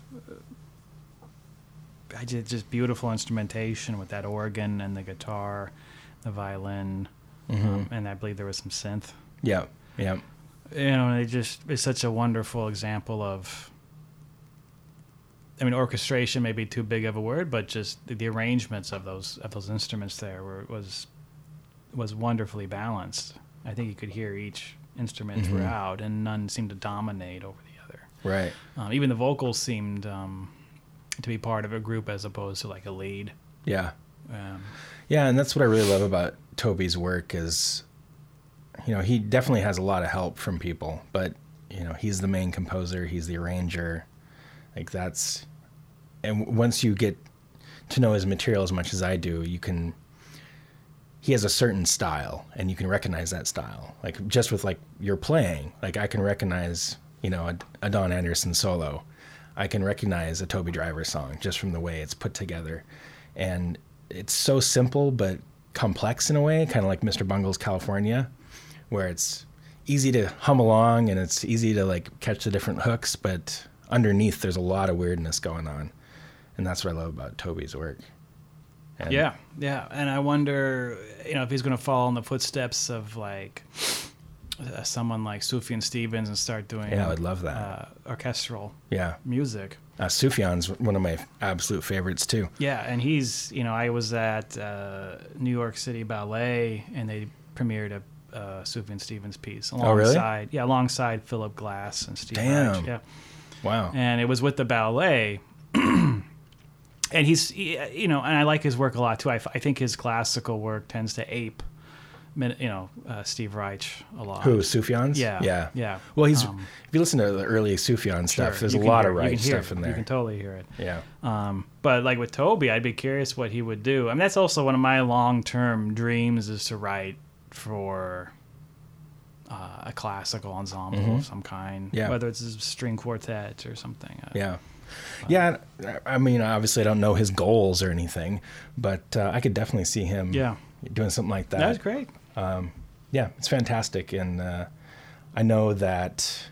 uh, just beautiful instrumentation with that organ and the guitar, the violin, mm-hmm. um, and I believe there was some synth. Yeah, yeah. You know, it just it's such a wonderful example of. I mean, orchestration may be too big of a word, but just the, the arrangements of those of those instruments there were was was wonderfully balanced. I think you could hear each instruments mm-hmm. were out, and none seemed to dominate over the other. Right. Um, even the vocals seemed um, to be part of a group as opposed to like a lead. Yeah. Um, yeah, and that's what I really love about Toby's work is, you know, he definitely has a lot of help from people, but, you know, he's the main composer, he's the arranger. Like that's, and once you get to know his material as much as I do, you can, he has a certain style and you can recognize that style. Like just with like your playing, like I can recognize, you know, a, a Don Anderson solo. I can recognize a Toby Driver song just from the way it's put together. And it's so simple, but complex in a way, kind of like Mister Bungle's California, where it's easy to hum along and it's easy to like catch the different hooks, but underneath there's a lot of weirdness going on. And that's what I love about Toby's work. And yeah, yeah. And I wonder, you know, if he's going to follow in the footsteps of like uh, someone like Sufjan Stevens and start doing yeah, I would love that. Uh, orchestral yeah. music. Uh, Sufjan's one of my absolute favorites too. Yeah, and he's, you know, I was at uh, New York City Ballet and they premiered a uh, Sufjan Stevens piece alongside, oh, really? yeah, alongside Philip Glass and Steve Damn. Reich. Yeah. Wow. And it was with the ballet. And he's, he, you know, and I like his work a lot too. I, I think his classical work tends to ape, you know, uh, Steve Reich a lot. Who, Sufjan's? Yeah. Yeah. Yeah. Well, he's, um, if you listen to the early Sufjan stuff, sure, there's a lot of Reich stuff in there. You can totally hear it. Yeah. Um, but like with Toby, I'd be curious what he would do. I mean, that's also one of my long-term dreams is to write for uh, a classical ensemble mm-hmm. of some kind. Yeah. Whether it's a string quartet or something. Yeah. Wow. Yeah, I mean, obviously I don't know his goals or anything, but uh, I could definitely see him yeah. doing something like that. That's great. Um, yeah, it's fantastic. And uh, I know that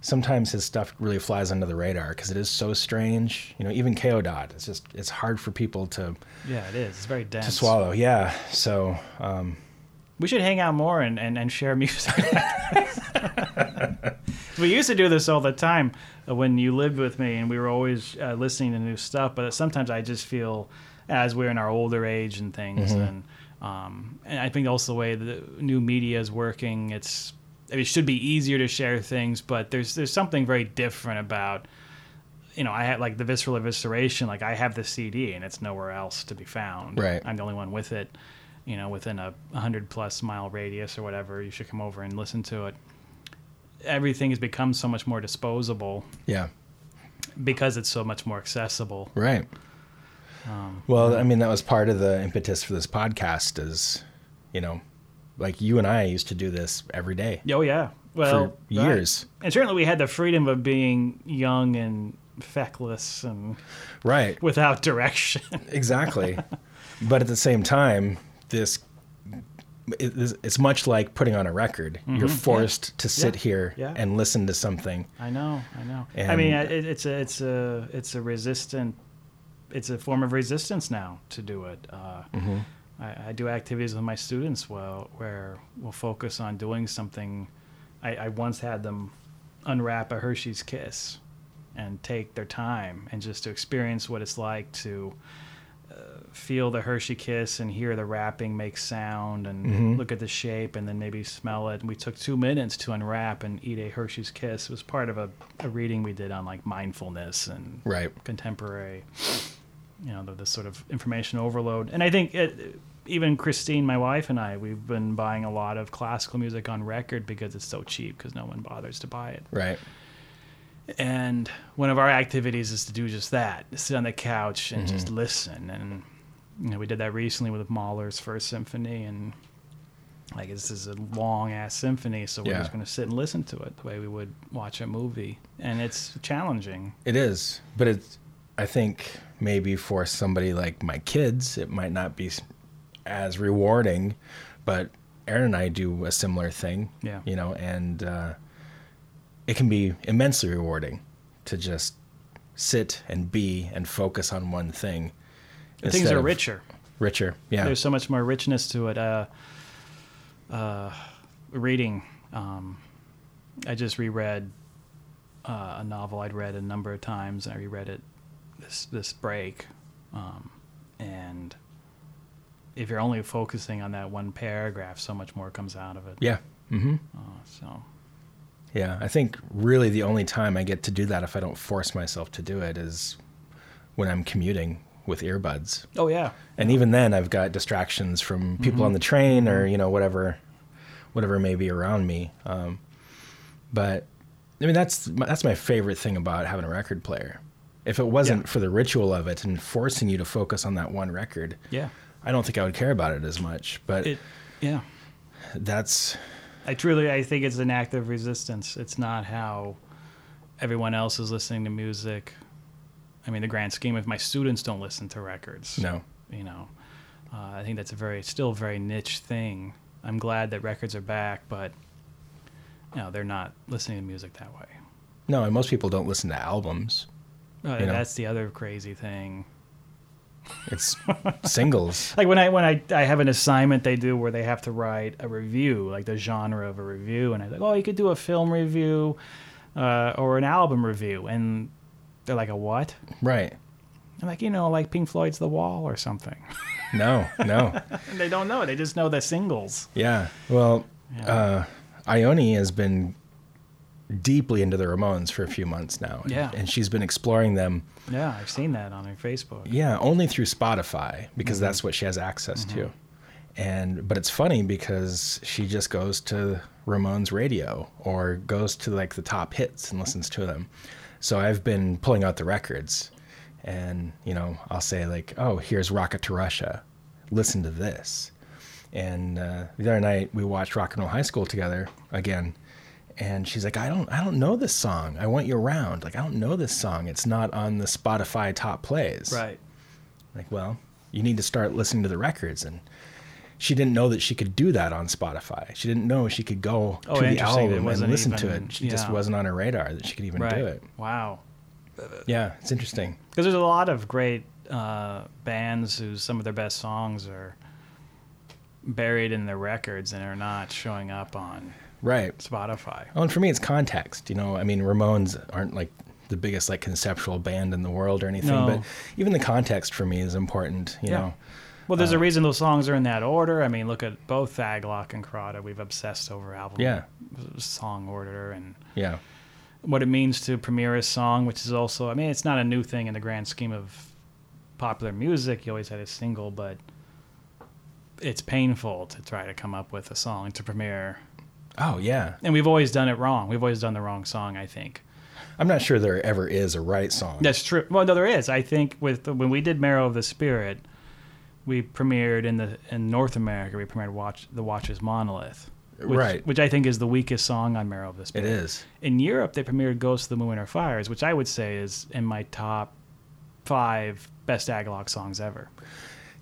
sometimes his stuff really flies under the radar because it is so strange. You know, even Kayo Dot, it's just, it's hard for people to... Yeah, it is. It's very dense. To swallow, yeah. So... Um, we should hang out more and, and, and share music. We used to do this all the time when you lived with me, and we were always uh, listening to new stuff. But sometimes I just feel, as we're in our older age and things, mm-hmm. and um, and I think also the way the new media is working, it's I mean, it should be easier to share things, but there's there's something very different about, you know, I had like the Visceral Evisceration. Like I have the C D, and it's nowhere else to be found. Right, I'm the only one with it. You know, within a hundred plus mile radius or whatever, you should come over and listen to it. Everything has become so much more disposable. Yeah. Because it's so much more accessible. Right. Um, well, I mean, that was part of the impetus for this podcast is, you know, like you and I used to do this every day. Oh, yeah. Well, for years. Right. And certainly we had the freedom of being young and feckless and right without direction. Exactly. But at the same time, this... it's much like putting on a record. Mm-hmm. You're forced yeah. to sit yeah. here yeah. and listen to something. I know, I know. And I mean, it, it's a, it's a, it's a resistant, it's a form of resistance now to do it. Uh, mm-hmm. I, I do activities with my students well, where we'll focus on doing something. I, I once had them unwrap a Hershey's Kiss and take their time and just to experience what it's like to feel the Hershey Kiss and hear the wrapping make sound and mm-hmm. look at the shape and then maybe smell it. And we took two minutes to unwrap and eat a Hershey's Kiss. It was part of a, a reading we did on like mindfulness and right. contemporary, you know, the, the sort of information overload. And I think it, even Christine, my wife, and I, we've been buying a lot of classical music on record because it's so cheap because no one bothers to buy it. Right. And one of our activities is to do just that, sit on the couch and mm-hmm. just listen. And, you know, we did that recently with Mahler's First Symphony, and like this is a long-ass symphony, so we're yeah. just going to sit and listen to it the way we would watch a movie. And it's challenging. It is, but it's, I think maybe for somebody like my kids, it might not be as rewarding, but Aaron and I do a similar thing, yeah. you know, and... uh it can be immensely rewarding to just sit and be and focus on one thing. Things are richer. Richer, yeah. There's so much more richness to it. Uh, uh, reading. Um, I just reread uh, a novel I'd read a number of times. I reread it this this break. Um, and if you're only focusing on that one paragraph, so much more comes out of it. Yeah, Mm-hmm. Uh, so. Yeah, I think really the only time I get to do that if I don't force myself to do it is when I'm commuting with earbuds. Oh, yeah. And even then I've got distractions from people mm-hmm. on the train or, you know, whatever whatever may be around me. Um, but, I mean, that's that's my favorite thing about having a record player. If it wasn't yeah. for the ritual of it and forcing you to focus on that one record, yeah, I don't think I would care about it as much. But it, yeah, that's... I truly, I think it's an act of resistance. It's not how everyone else is listening to music. I mean, the grand scheme of my students don't listen to records. No. You know, uh, I think that's a very, still very niche thing. I'm glad that records are back, but, you know, they're not listening to music that way. No, and most people don't listen to albums. Uh, you know? That's the other crazy thing. It's singles. Like when I when I, I have an assignment they do where they have to write a review, like the genre of a review, and I'm like, oh, you could do a film review uh, or an album review, and they're like, a what? Right. I'm like, you know, like Pink Floyd's The Wall or something. No, no. They don't know. They just know the singles. Yeah. Well, yeah. Uh, Ione has been deeply into the Ramones for a few months now. And, yeah. And she's been exploring them. Yeah, I've seen that on her Facebook. Yeah, only through Spotify because mm-hmm. that's what she has access mm-hmm. to. And but it's funny because she just goes to Ramones radio or goes to like the top hits and listens to them. So I've been pulling out the records and, you know, I'll say like, oh, here's Rocket to Russia. Listen to this. And uh, the other night we watched Rock and Roll High School together again. And she's like, I don't I don't know this song. I Want You Around. Like, I don't know this song. It's not on the Spotify top plays. Right. Like, well, you need to start listening to the records. And she didn't know that she could do that on Spotify. She didn't know she could go oh, to the album and listen even, to it. She yeah. just wasn't on her radar that she could even right. do it. Wow. Yeah, it's interesting. Because there's a lot of great uh, bands whose some of their best songs are buried in their records and are not showing up on... Right. Spotify. Oh, and for me, it's context. You know, I mean, Ramones aren't like the biggest like conceptual band in the world or anything, no. but even the context for me is important, you yeah. know. Well, there's uh, a reason those songs are in that order. I mean, look at both Agalloch and Crada. We've obsessed over album yeah. song order and yeah. what it means to premiere a song, which is also, I mean, it's not a new thing in the grand scheme of popular music. You always had a single, but it's painful to try to come up with a song to premiere. Oh, yeah. And we've always done it wrong. We've always done the wrong song, I think. I'm not sure there ever is a right song. That's true. Well, no, there is. I think with when we did Marrow of the Spirit, we premiered in the in North America, we premiered Watch The Watcher's Monolith. Which, right. Which I think is the weakest song on Marrow of the Spirit. It is. In Europe, they premiered Ghosts of the Moon Are Fires, which I would say is in my top five best Agalloch songs ever.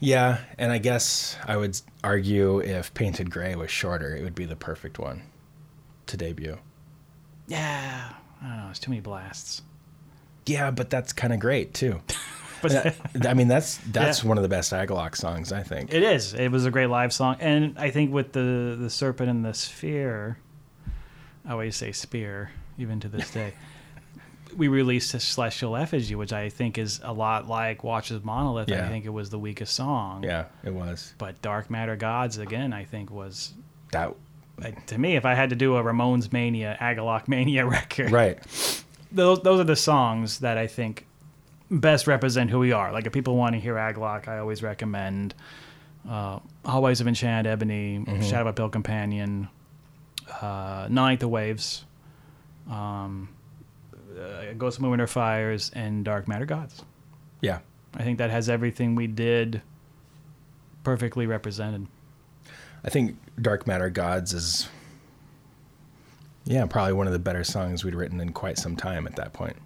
Yeah, and I guess I would argue if Painted Grey was shorter, it would be the perfect one to debut. Yeah, I don't know, it's too many blasts. Yeah, but that's kind of great, too. But that, I mean, that's that's yeah. one of the best Agalloch songs, I think. It is. It was a great live song. And I think with the, the Serpent and the Sphere, I always say spear, even to this day, we released a Celestial Effigy, which I think is a lot like Watch's Monolith. Yeah. I think it was the weakest song. Yeah, it was. But Dark Matter Gods, again, I think was... that. Like, to me, if I had to do a Ramones Mania, Agalloch Mania record... Right. Those those are the songs that I think best represent who we are. Like, if people want to hear Agalloch, I always recommend uh, Hallways of Enchanted Ebony, mm-hmm. Shadow of a Pale Companion, uh, Ninth of Waves... Um, Uh, Ghost of the Moon Are Fires and Dark Matter Gods. Yeah. I think that has everything we did perfectly represented. I think Dark Matter Gods is, yeah, probably one of the better songs we'd written in quite some time at that point.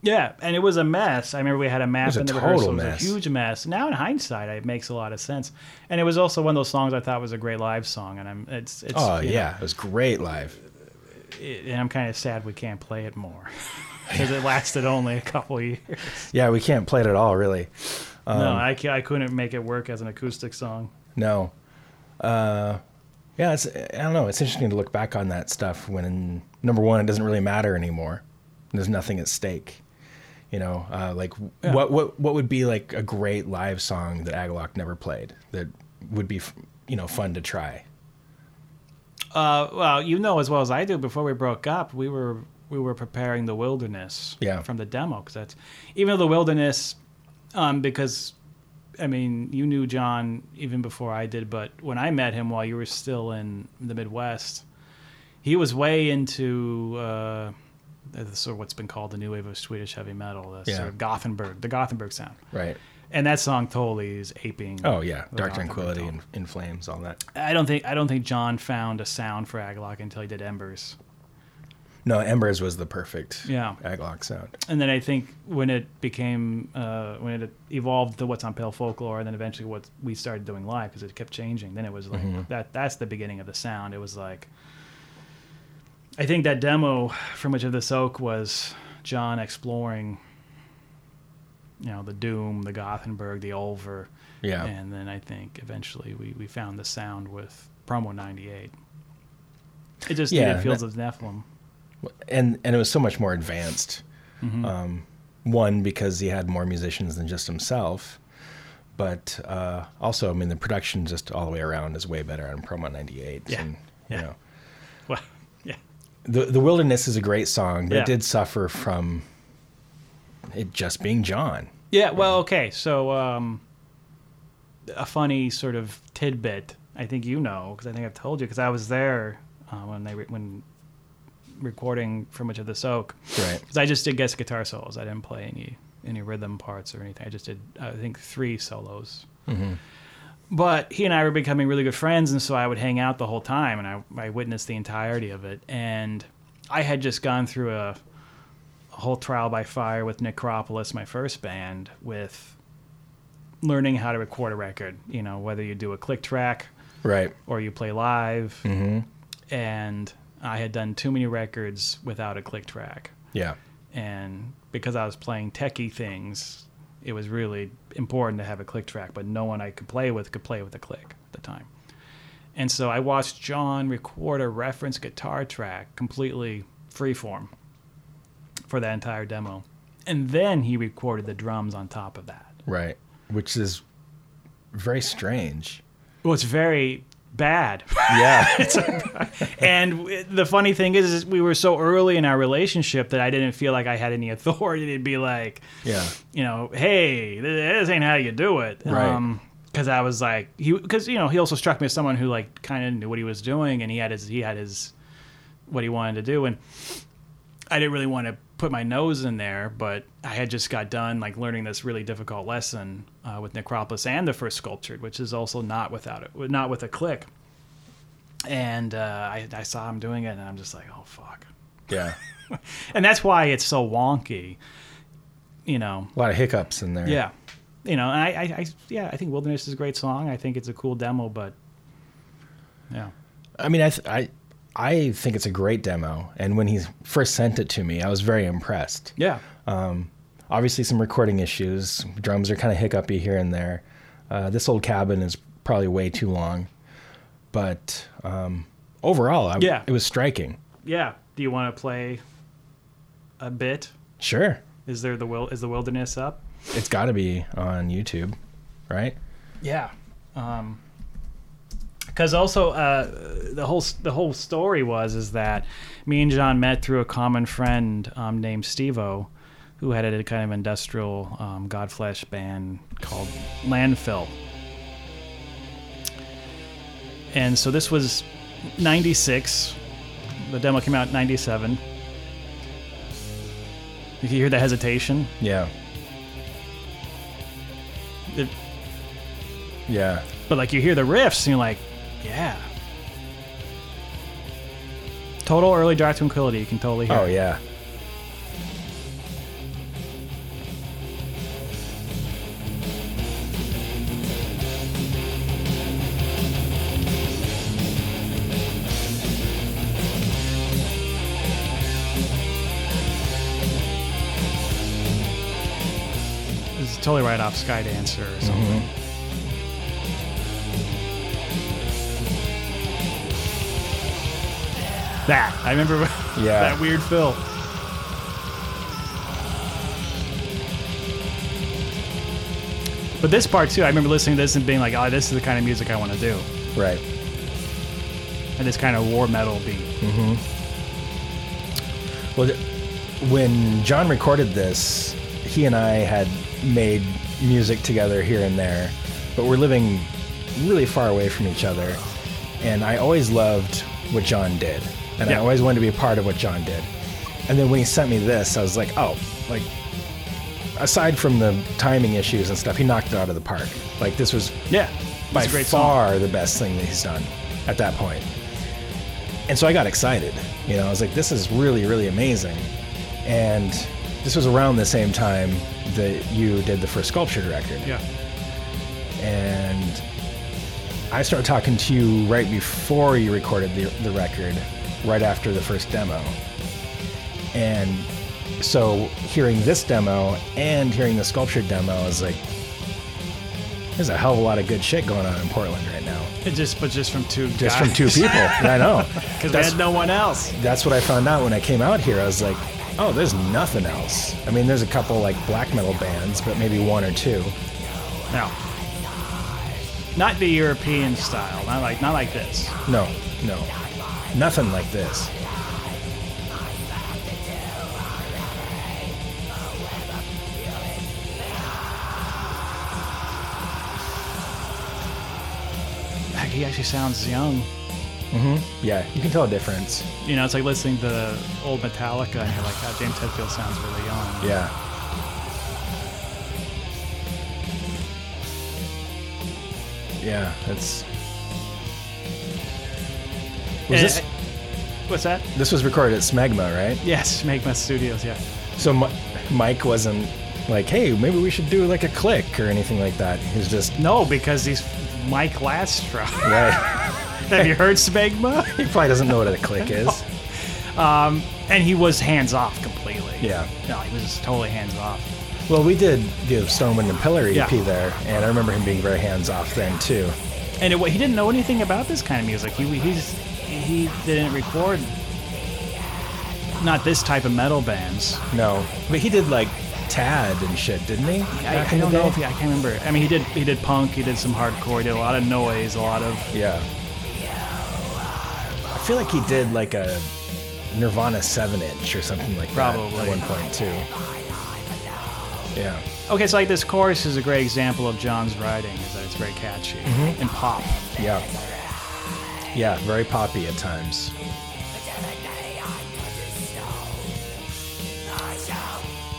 Yeah, and it was a mess. I remember we had a map in the rehearsal. It was a huge mess. Now in hindsight, it makes a lot of sense. And it was also one of those songs I thought was a great live song. And I'm, it's, it's oh, yeah, know, it was great live. It, and I'm kind of sad we can't play it more. Because it lasted only a couple years. Yeah, we can't play it at all, really. Um, no, I, I couldn't make it work as an acoustic song. No. Uh, yeah, it's, I don't know. It's interesting to look back on that stuff when, number one, it doesn't really matter anymore. There's nothing at stake. You know, uh, like yeah. what, what what would be like a great live song that Agalloch never played that would be, you know, fun to try? Uh, well, you know as well as I do, before we broke up, we were we were preparing The Wilderness yeah. from the demo. Cause that's, even though The Wilderness, um, because, I mean, you knew John even before I did, but when I met him while you were still in the Midwest, he was way into uh, sort of what's been called the new wave of Swedish heavy metal, the yeah. sort of Gothenburg, the Gothenburg sound. Right. And that song totally is aping. Oh yeah, Dark Tranquility and In Flames, all that. I don't think I don't think John found a sound for Agalloch until he did Embers. No, Embers was the perfect yeah. Agalloch sound. And then I think when it became uh, when it evolved to what's on Pale Folklore, and then eventually what we started doing live because it kept changing. Then it was like mm-hmm. that. That's the beginning of the sound. It was like, I think that demo from Witch of the Soak was John exploring, you know, the Doom, the Gothenburg, the Ulver. Yeah. And then I think eventually we, we found the sound with Promo ninety-eight. It just yeah, needed Fields that, of Nephilim. And and it was so much more advanced. Mm-hmm. Um, one, because he had more musicians than just himself. But uh, also, I mean, the production just all the way around is way better on Promo ninety-eight. Yeah. And, yeah. You know, well, yeah. The, the Wilderness is a great song, but yeah. it did suffer from... it just being John. Yeah, well, okay. So um, a funny sort of tidbit, I think you know, because I think I've told you, because I was there uh, when they re- when recording for much of the Soak. Right. Because I just did guest guitar solos. I didn't play any any rhythm parts or anything. I just did, I think, three solos. Mm-hmm. But he and I were becoming really good friends, and so I would hang out the whole time, and I, I witnessed the entirety of it. And I had just gone through a... whole trial by fire with Necropolis, my first band, with learning how to record a record, you know, whether you do a click track right, or you play live. Mm-hmm. And I had done too many records without a click track. Yeah. And because I was playing techie things, it was really important to have a click track, but no one I could play with could play with a click at the time. And so I watched John record a reference guitar track completely freeform for that entire demo. And then he recorded the drums on top of that. Right. Which is very strange. Well, it's very bad. Yeah. It's a, and the funny thing is, is we were so early in our relationship that I didn't feel like I had any authority to be like, yeah, you know, hey, this ain't how you do it. Right. Um, Cause I was like, he, cause you know, he also struck me as someone who like kind of knew what he was doing, and he had his, he had his, what he wanted to do. And I didn't really want to put my nose in there, but I had just got done like learning this really difficult lesson uh, with Necropolis and the first Sculptured, which is also not without it, not with a click. And uh, I, I saw him doing it, and I'm just like, oh fuck. Yeah. And that's why it's so wonky, you know. A lot of hiccups in there. Yeah. You know, and I, I, I yeah, I think Wilderness is a great song. I think it's a cool demo, but yeah. I mean, I, th- I. I think it's a great demo, and when he first sent it to me, I was very impressed. Yeah. Um, obviously, some recording issues. Drums are kind of hiccupy here and there. Uh, this old cabin is probably way too long, but um, overall, I, yeah. it was striking. Yeah. Do you want to play a bit? Sure. Is there the wil- is the Wilderness up? It's got to be on YouTube, right? Yeah. Um, Because also uh, the whole the whole story was is that me and John met through a common friend um, named Steve-O, who had a kind of industrial um, Godflesh band called Landfill. And so this was ninety-six. The demo came out in ninety-seven. You can hear the hesitation. Yeah. It, yeah. But like you hear the riffs and you're like, yeah. Total early Dark Tranquility, you can totally hear. Oh, it. Yeah. This is totally right off Skydancer or something. Mm-hmm. That. I remember yeah. that weird fill. But this part, too, I remember listening to this and being like, oh, this is the kind of music I want to do. Right. and this kind of war metal beat. Mm-hmm. Well, when John recorded this, he and I had made music together here and there, but we're living really far away from each other, and I always loved what John did, and yeah. I always wanted to be a part of what John did. And then when he sent me this, I was like, oh, like, aside from the timing issues and stuff, he knocked it out of the park. Like, this was yeah, by great far song. The best thing that he's done at that point. And so I got excited. You know, I was like, this is really, really amazing. And this was around the same time that you did the first Sculptured record. Yeah. And I started talking to you right before you recorded the, the record, right after the first demo. And so hearing this demo and hearing the Sculptured demo, I was like, there's a hell of a lot of good shit going on in Portland right now. It just, but just from two Just guys. from two people. I know. Because we had no one else. That's what I found out when I came out here. I was like, oh, there's nothing else. I mean, there's a couple like black metal bands, but maybe one or two. No. Not the European style. Not like, not like this. No, no. Nothing like this. He actually sounds young. Mm-hmm. Yeah, you can tell a difference. You know, it's like listening to old Metallica, and you're like, "Oh, James Hetfield sounds really young." Yeah. Yeah, that's. Was this... I, what's that? This was recorded at Smegma, right? Yes, Smegma Studios. Yeah. So M- Mike wasn't like, "Hey, maybe we should do like a click or anything like that." He was just no, because he's. Mike Lastra. Right. Have you heard Smegma? He probably doesn't know what a click is. No. Um, and he was hands off completely. Yeah. No, he was just totally hands off. Well, we did the Stone, Wind, and Pillory yeah. E P there, and I remember him being very hands off then too. And it, he didn't know anything about this kind of music. He he's, he didn't record not this type of metal bands. No, but he did like. Tad and shit, didn't he? I, I don't know if he, I can't remember. I mean, he did he did punk, he did some hardcore, he did a lot of noise, a lot of yeah. I feel like he did like a Nirvana seven inch or something like Probably. that at one point too. Yeah. Okay, so like this chorus is a great example of John's writing, is that it's very catchy mm-hmm. and pop. Yeah. Yeah, very poppy at times.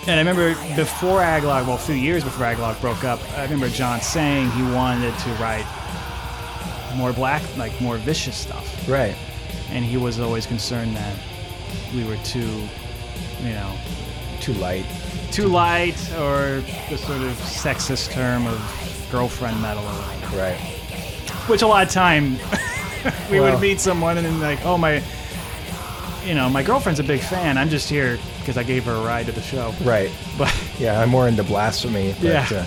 And I remember before Agalloch, well, a few years before Agalloch broke up, I remember John saying he wanted to write more black, like more vicious stuff. Right. And he was always concerned that we were too, you know, too light, too light, or the sort of sexist term of girlfriend metal. Or whatever. Right. Which a lot of time we well, would meet someone and then like, oh my, you know, my girlfriend's a big fan. I'm just here. Because I gave her a ride to the show. Right. But yeah, I'm more into blasphemy. But, yeah. Uh,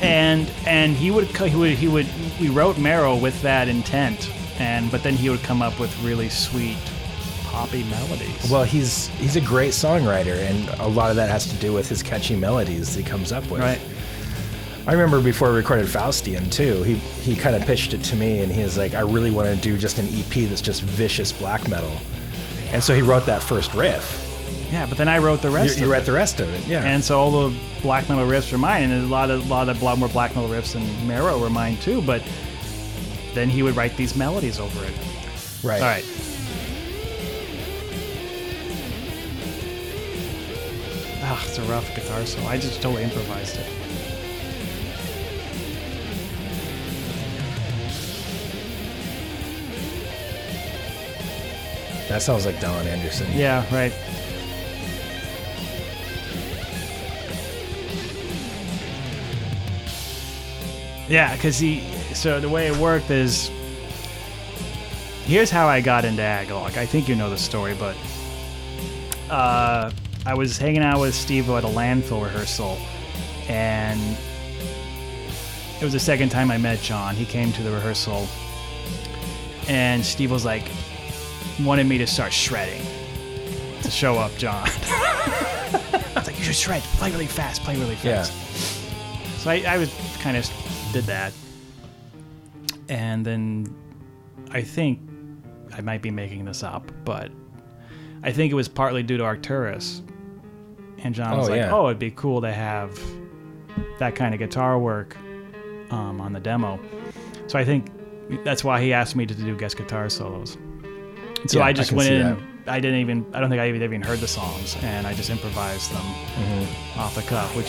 and and he would he would he would we wrote Marrow with that intent, and but then he would come up with really sweet poppy melodies. Well, he's he's a great songwriter, and a lot of that has to do with his catchy melodies that he comes up with. Right. I remember before we recorded Faustian too, he he kind of pitched it to me, and he was like, "I really want to do just an E P that's just vicious black metal," and so he wrote that first riff. Yeah, but then I wrote the rest. You, you of wrote it. the rest of it, yeah. And so all the black metal riffs were mine, and a lot of a lot of more black metal riffs and Marrow were mine too. But then he would write these melodies over it. Right. All right. Ah, oh, it's a rough guitar solo. I just totally improvised it. That sounds like Don Anderson. Yeah. Right. Yeah, because he. So the way it worked is. Here's how I got into Agalloch. I think you know the story, but uh, I was hanging out with Steve-O at a Landfill rehearsal, and it was the second time I met John. He came to the rehearsal, and Steve was like, wanted me to start shredding to show up, John. I was like, you should shred. Play really fast. Play really fast. Yeah. So I, I was kind of. Did that, and then I think I might be making this up, but I think it was partly due to Arcturus. And John was oh, like, yeah. oh, it'd be cool to have that kind of guitar work um, on the demo. So I think that's why he asked me to do guest guitar solos. And so yeah, I just I went in. That. I didn't even, I don't think I even, even heard the songs, and I just improvised them mm-hmm. off the cuff, which,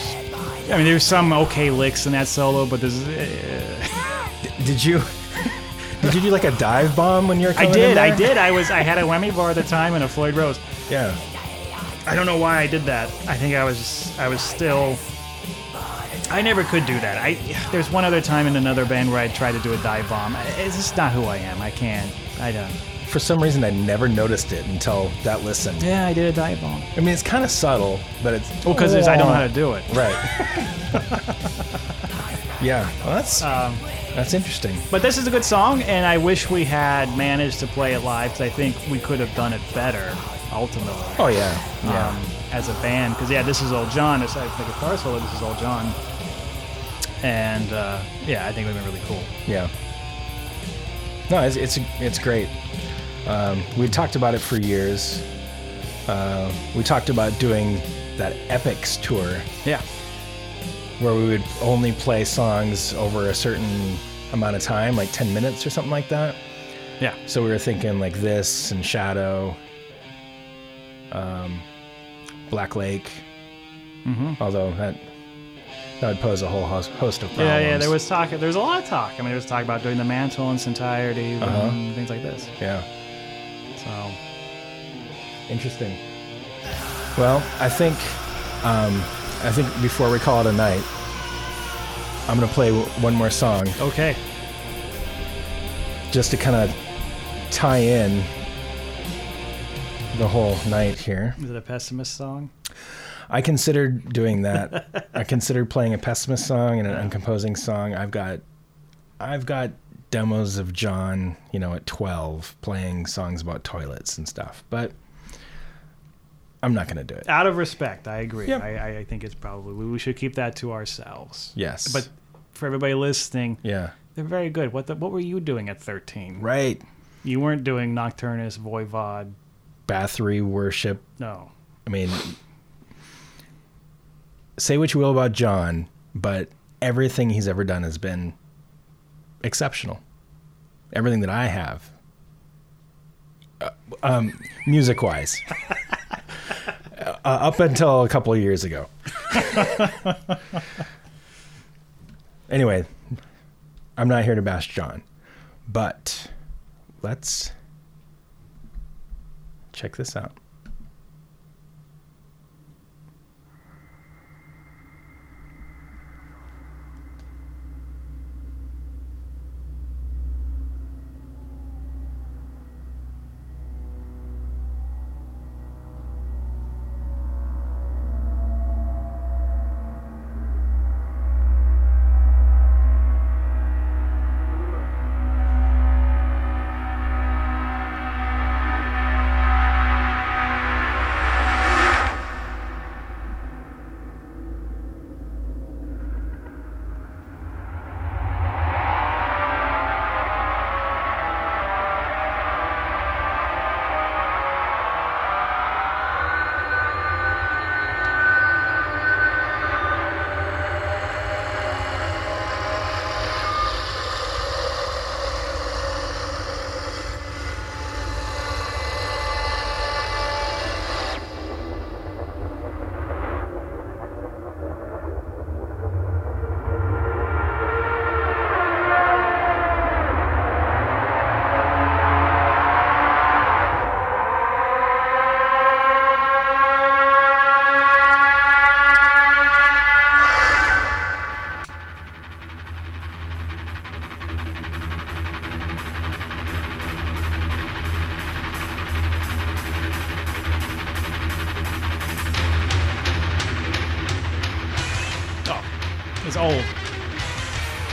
I mean, there's some okay licks in that solo, but there's... Uh, did you... Did you do like a dive bomb when you were coming I did, in there? I did. I was. I had a whammy bar at the time and a Floyd Rose. Yeah. I don't know why I did that. I think I was. I was still. I never could do that. I. There's one other time in another band where I tried to do a dive bomb. It's just not who I am. I can't. I don't. For some reason, I never noticed it until that listen. Yeah, I did a dive bomb. I mean, it's kind of subtle, but it's. Well, because I don't know how to do it. Right. Yeah, well, that's um, that's interesting. But this is a good song, and I wish we had managed to play it live, because I think we could have done it better, ultimately. Oh, yeah. yeah. Um, as a band, because, yeah, this is Old John. It's like the guitar solo, this is Old John. And, uh, yeah, I think it would have been really cool. Yeah. No, it's it's, it's great. Um, we talked about it for years. Uh, we talked about doing that Epics tour. Yeah. Where we would only play songs over a certain amount of time, like ten minutes or something like that. Yeah. So we were thinking like this and Shadow, um, Black Lake. Mm-hmm. Although that that would pose a whole host, host of problems. Yeah, yeah. There was talk. There was a lot of talk. I mean, there was talk about doing the Mantle in its entirety and uh-huh. things like this. Yeah. So interesting. Well, I think. Um, I think before we call it a night, I'm going to play w- one more song. Okay. Just to kind of tie in the whole night here. Is it a pessimist song? I considered doing that. I considered playing a pessimist song and an uncomposing song. I've got I've got demos of John, you know, at twelve playing songs about toilets and stuff. But I'm not going to do it. Out of respect, I agree. Yep. I, I think it's probably... We should keep that to ourselves. Yes. But for everybody listening, yeah, they're very good. What the, what were you doing at thirteen? Right. You weren't doing Nocturnus, Voivod... Bathory, Worship. No. I mean, say what you will about John, but everything he's ever done has been exceptional. Everything that I have. Uh, um, music-wise. Uh, up until a couple of years ago. Anyway, I'm not here to bash John, but let's check this out.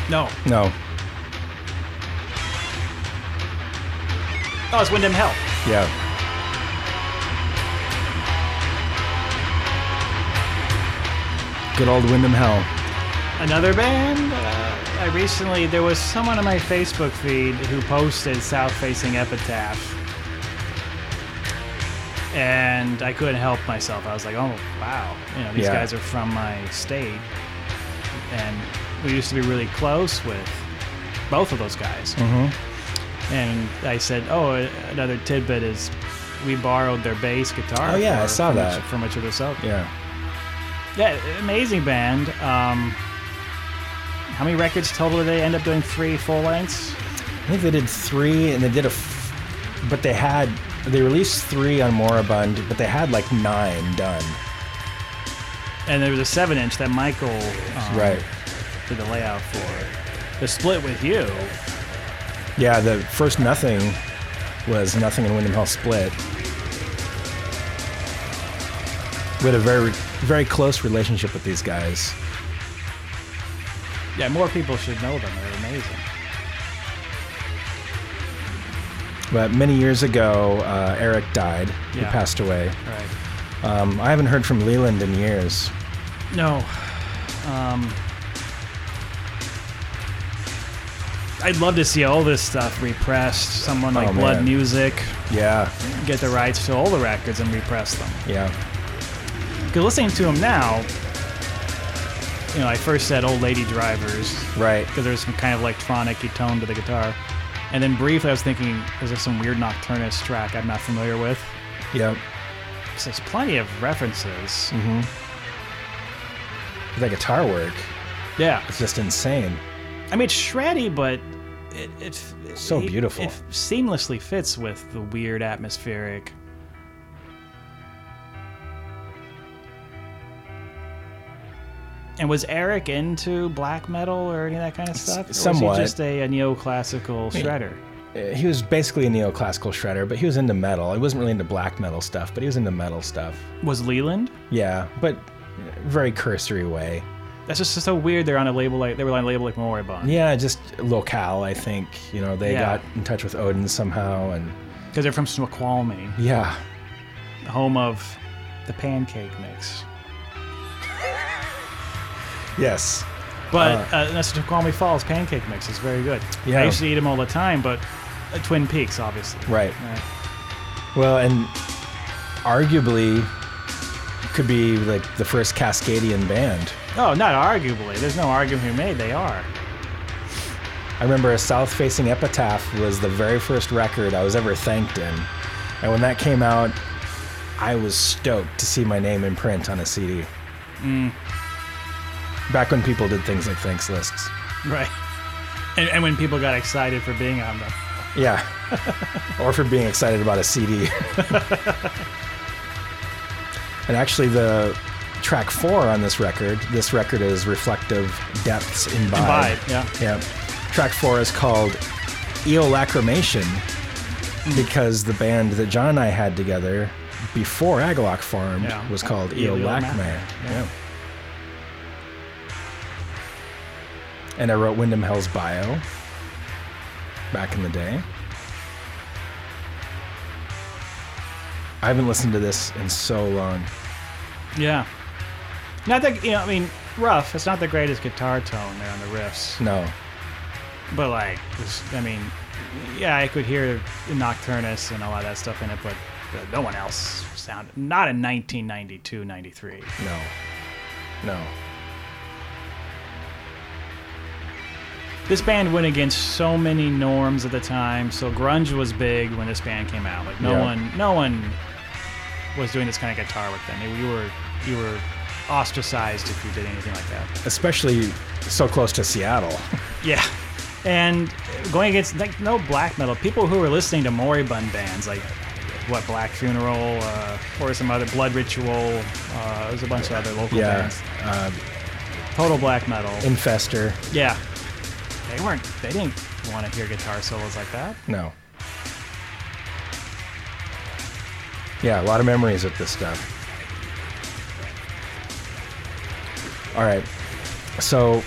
No. No. Oh, it's Windham Hell. Yeah. Good old Windham Hell. Another band? Uh, I recently, there was someone on my Facebook feed who posted South Facing Epitaph. And I couldn't help myself. I was like, oh, wow. You know, these yeah. guys are from my state. And we used to be really close with both of those guys. Mm-hmm. And I said, oh, another tidbit is we borrowed their bass guitar. Oh, yeah, for, I saw from that. Much, from Richard O'Sullivan. Yeah. Yeah, amazing band. Um, how many records total did they end up doing? Three full lengths? I think they did three, and they did a... F- but they had... They released three on Moribund, but they had like nine done. And there was a seven inch that Michael um, right. did the layout for. The split with you. Yeah, the first Nothing was Nothing and Windham Hell split. We had a very, very close relationship with these guys. Yeah, more people should know them. They're amazing. But many years ago, uh, Eric died. Yeah. He passed away. Right. Um, I haven't heard from Leland in years. No. Um, I'd love to see all this stuff repressed. Someone like oh, Blood Music. Yeah. Get the rights to all the records and repress them. Yeah. Because listening to them now, you know, I first said Old Lady Drivers. Right. Because there's some kind of electronic-y tone to the guitar. And then briefly, I was thinking, is there some weird Nocturnus track I'm not familiar with? Yep. So there's plenty of references. Mm-hmm. The guitar work. Yeah. It's just insane. I mean, it's shreddy, but it, it, it's so it, beautiful. It seamlessly fits with the weird atmospheric. And was Eric into black metal or any of that kind of stuff? Or somewhat. Was he just a, a neoclassical shredder? He was basically a neoclassical shredder, but he was into metal. He wasn't really into black metal stuff, but he was into metal stuff. Was Leland? Yeah, but very cursory way. That's just so weird. They're on a label like they were on a label like Moribund. Yeah, just locale, I think. You know, they yeah. got in touch with Odin somehow, and because they're from Snoqualmie. Yeah, home of the pancake mix. Yes. But uh, uh, that's the Snoqualmie Falls pancake mix is very good. Yeah. I used to eat them all the time, but uh, Twin Peaks, obviously. Right. right. Well, and arguably could be like the first Cascadian band. Oh, not arguably. There's no argument to be made. They are. I remember a South Facing Epitaph was the very first record I was ever thanked in. And when that came out, I was stoked to see my name in print on a C D. Mm. Back when people did things like thanks lists. Right. And, and when people got excited for being on them. Yeah. Or for being excited about a C D. And actually the track four on this record, this record is Reflective Depths Imbibe. Imbibe, yeah. Yeah. Track four is called Eolacrimation mm. because the band that John and I had together before Agalloch formed yeah. was called Eolacme. Yeah. yeah. And I wrote Windham Hell's bio back in the day. I haven't listened to this in so long. Yeah. Not that, you know, I mean, rough. It's not the greatest guitar tone there on the riffs. No. But, like, I mean, yeah, I could hear Nocturnus and a lot of that stuff in it, but, but no one else sounded. Not in nineteen ninety-two, ninety-three. No. No. This band went against so many norms at the time, so grunge was big when this band came out. Like no yeah. one no one was doing this kind of guitar work then. You were you were ostracized if you did anything like that. Especially so close to Seattle. Yeah. And going against like no black metal. People who were listening to Moribund bands like what, Black Funeral, uh, or some other Blood Ritual, uh there's a bunch yeah. of other local yeah. bands. Uh, Total black metal. Infester. Yeah. They weren't. They didn't want to hear guitar solos like that. No. Yeah, a lot of memories with this stuff. All right, so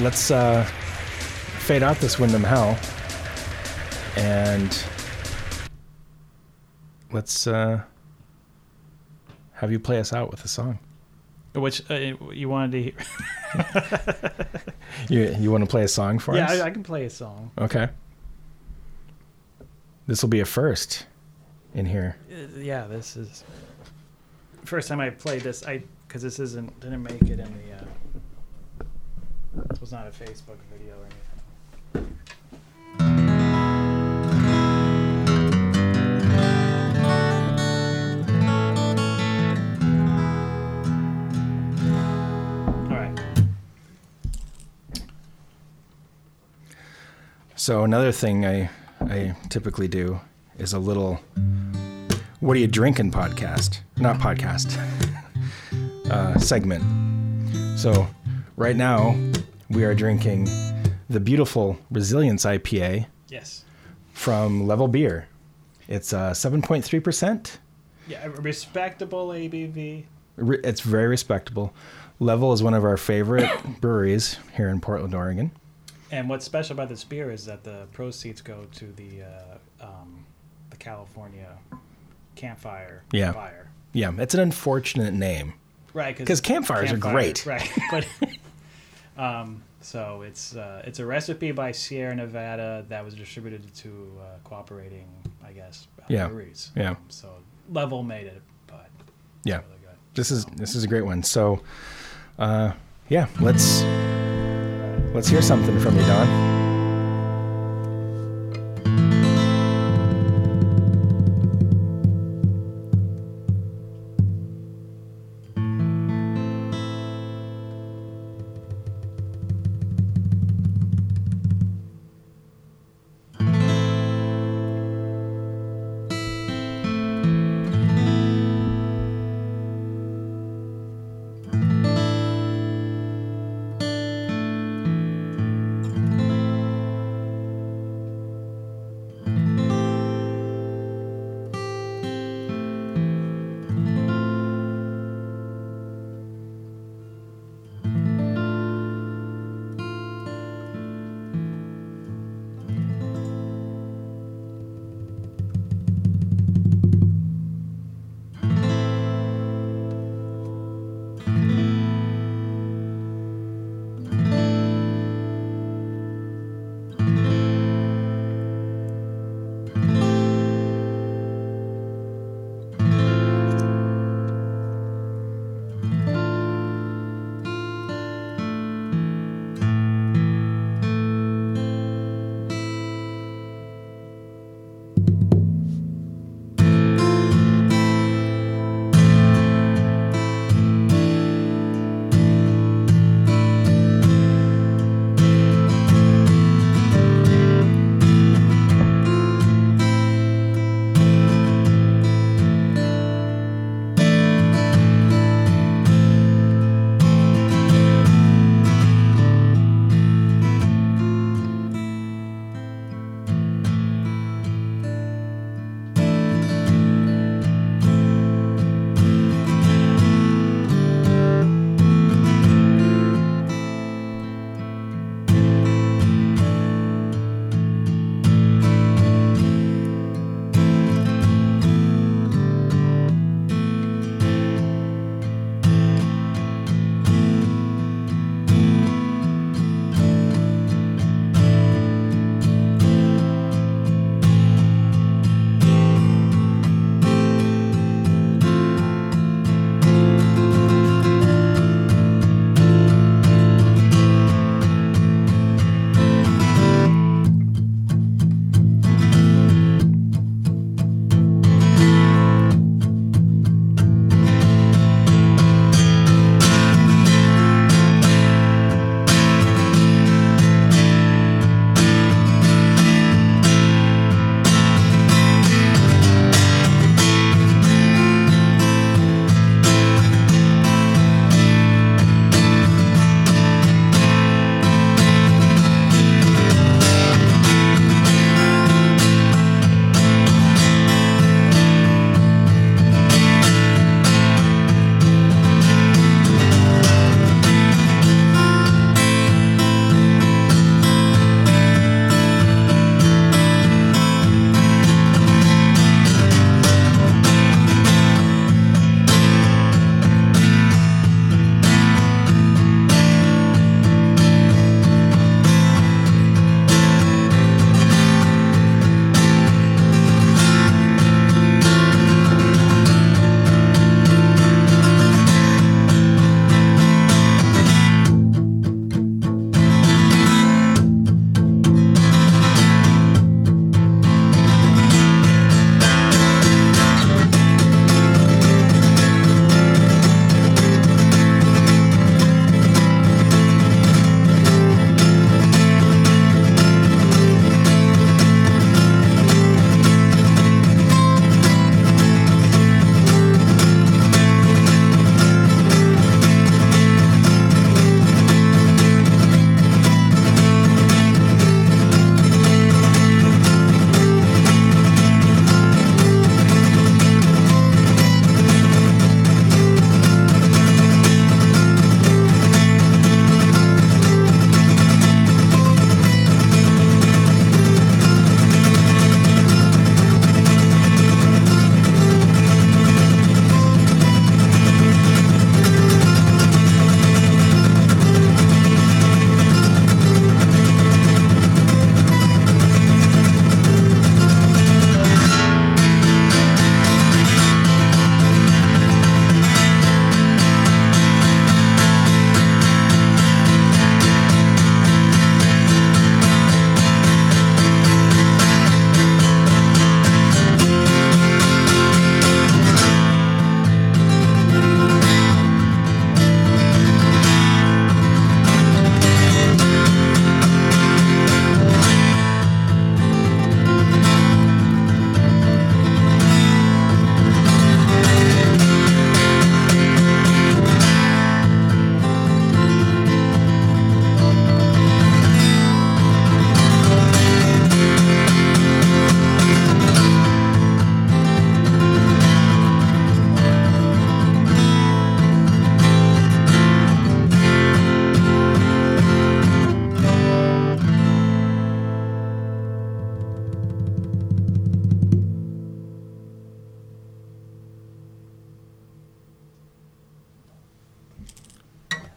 let's uh, fade out this Windham Hell, and let's uh, have you play us out with a song. Which uh, you wanted to hear. you you want to play a song for yeah, us? Yeah, I, I can play a song. Okay. This will be a first in here. Uh, yeah, this is first time I played this. I because this isn't didn't make it in the. Uh, this was not a Facebook video or anything. So another thing I I typically do is a little "What are you drinking?" podcast, not podcast uh, segment. So right now we are drinking the beautiful Resilience I P A. Yes. From Level Beer. It's uh, seven point three percent. Yeah, a respectable A B V. Re- it's very respectable. Level is one of our favorite breweries here in Portland, Oregon. And what's special about this beer is that the proceeds go to the uh, um, the California Campfire yeah. Fire. Yeah, it's an unfortunate name. Right, because campfires campfire, are great. Right, but um, so it's uh, it's a recipe by Sierra Nevada that was distributed to uh, cooperating, I guess, yeah. breweries. Yeah. Um, so Level made it, but yeah, really good. This is um, this is a great one. So uh, yeah, let's. Let's hear something from you, Don.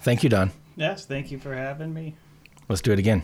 Thank you, Don. Yes, thank you for having me. Let's do it again.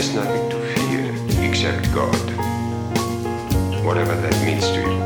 there's nothing to fear except God, whatever that means to you.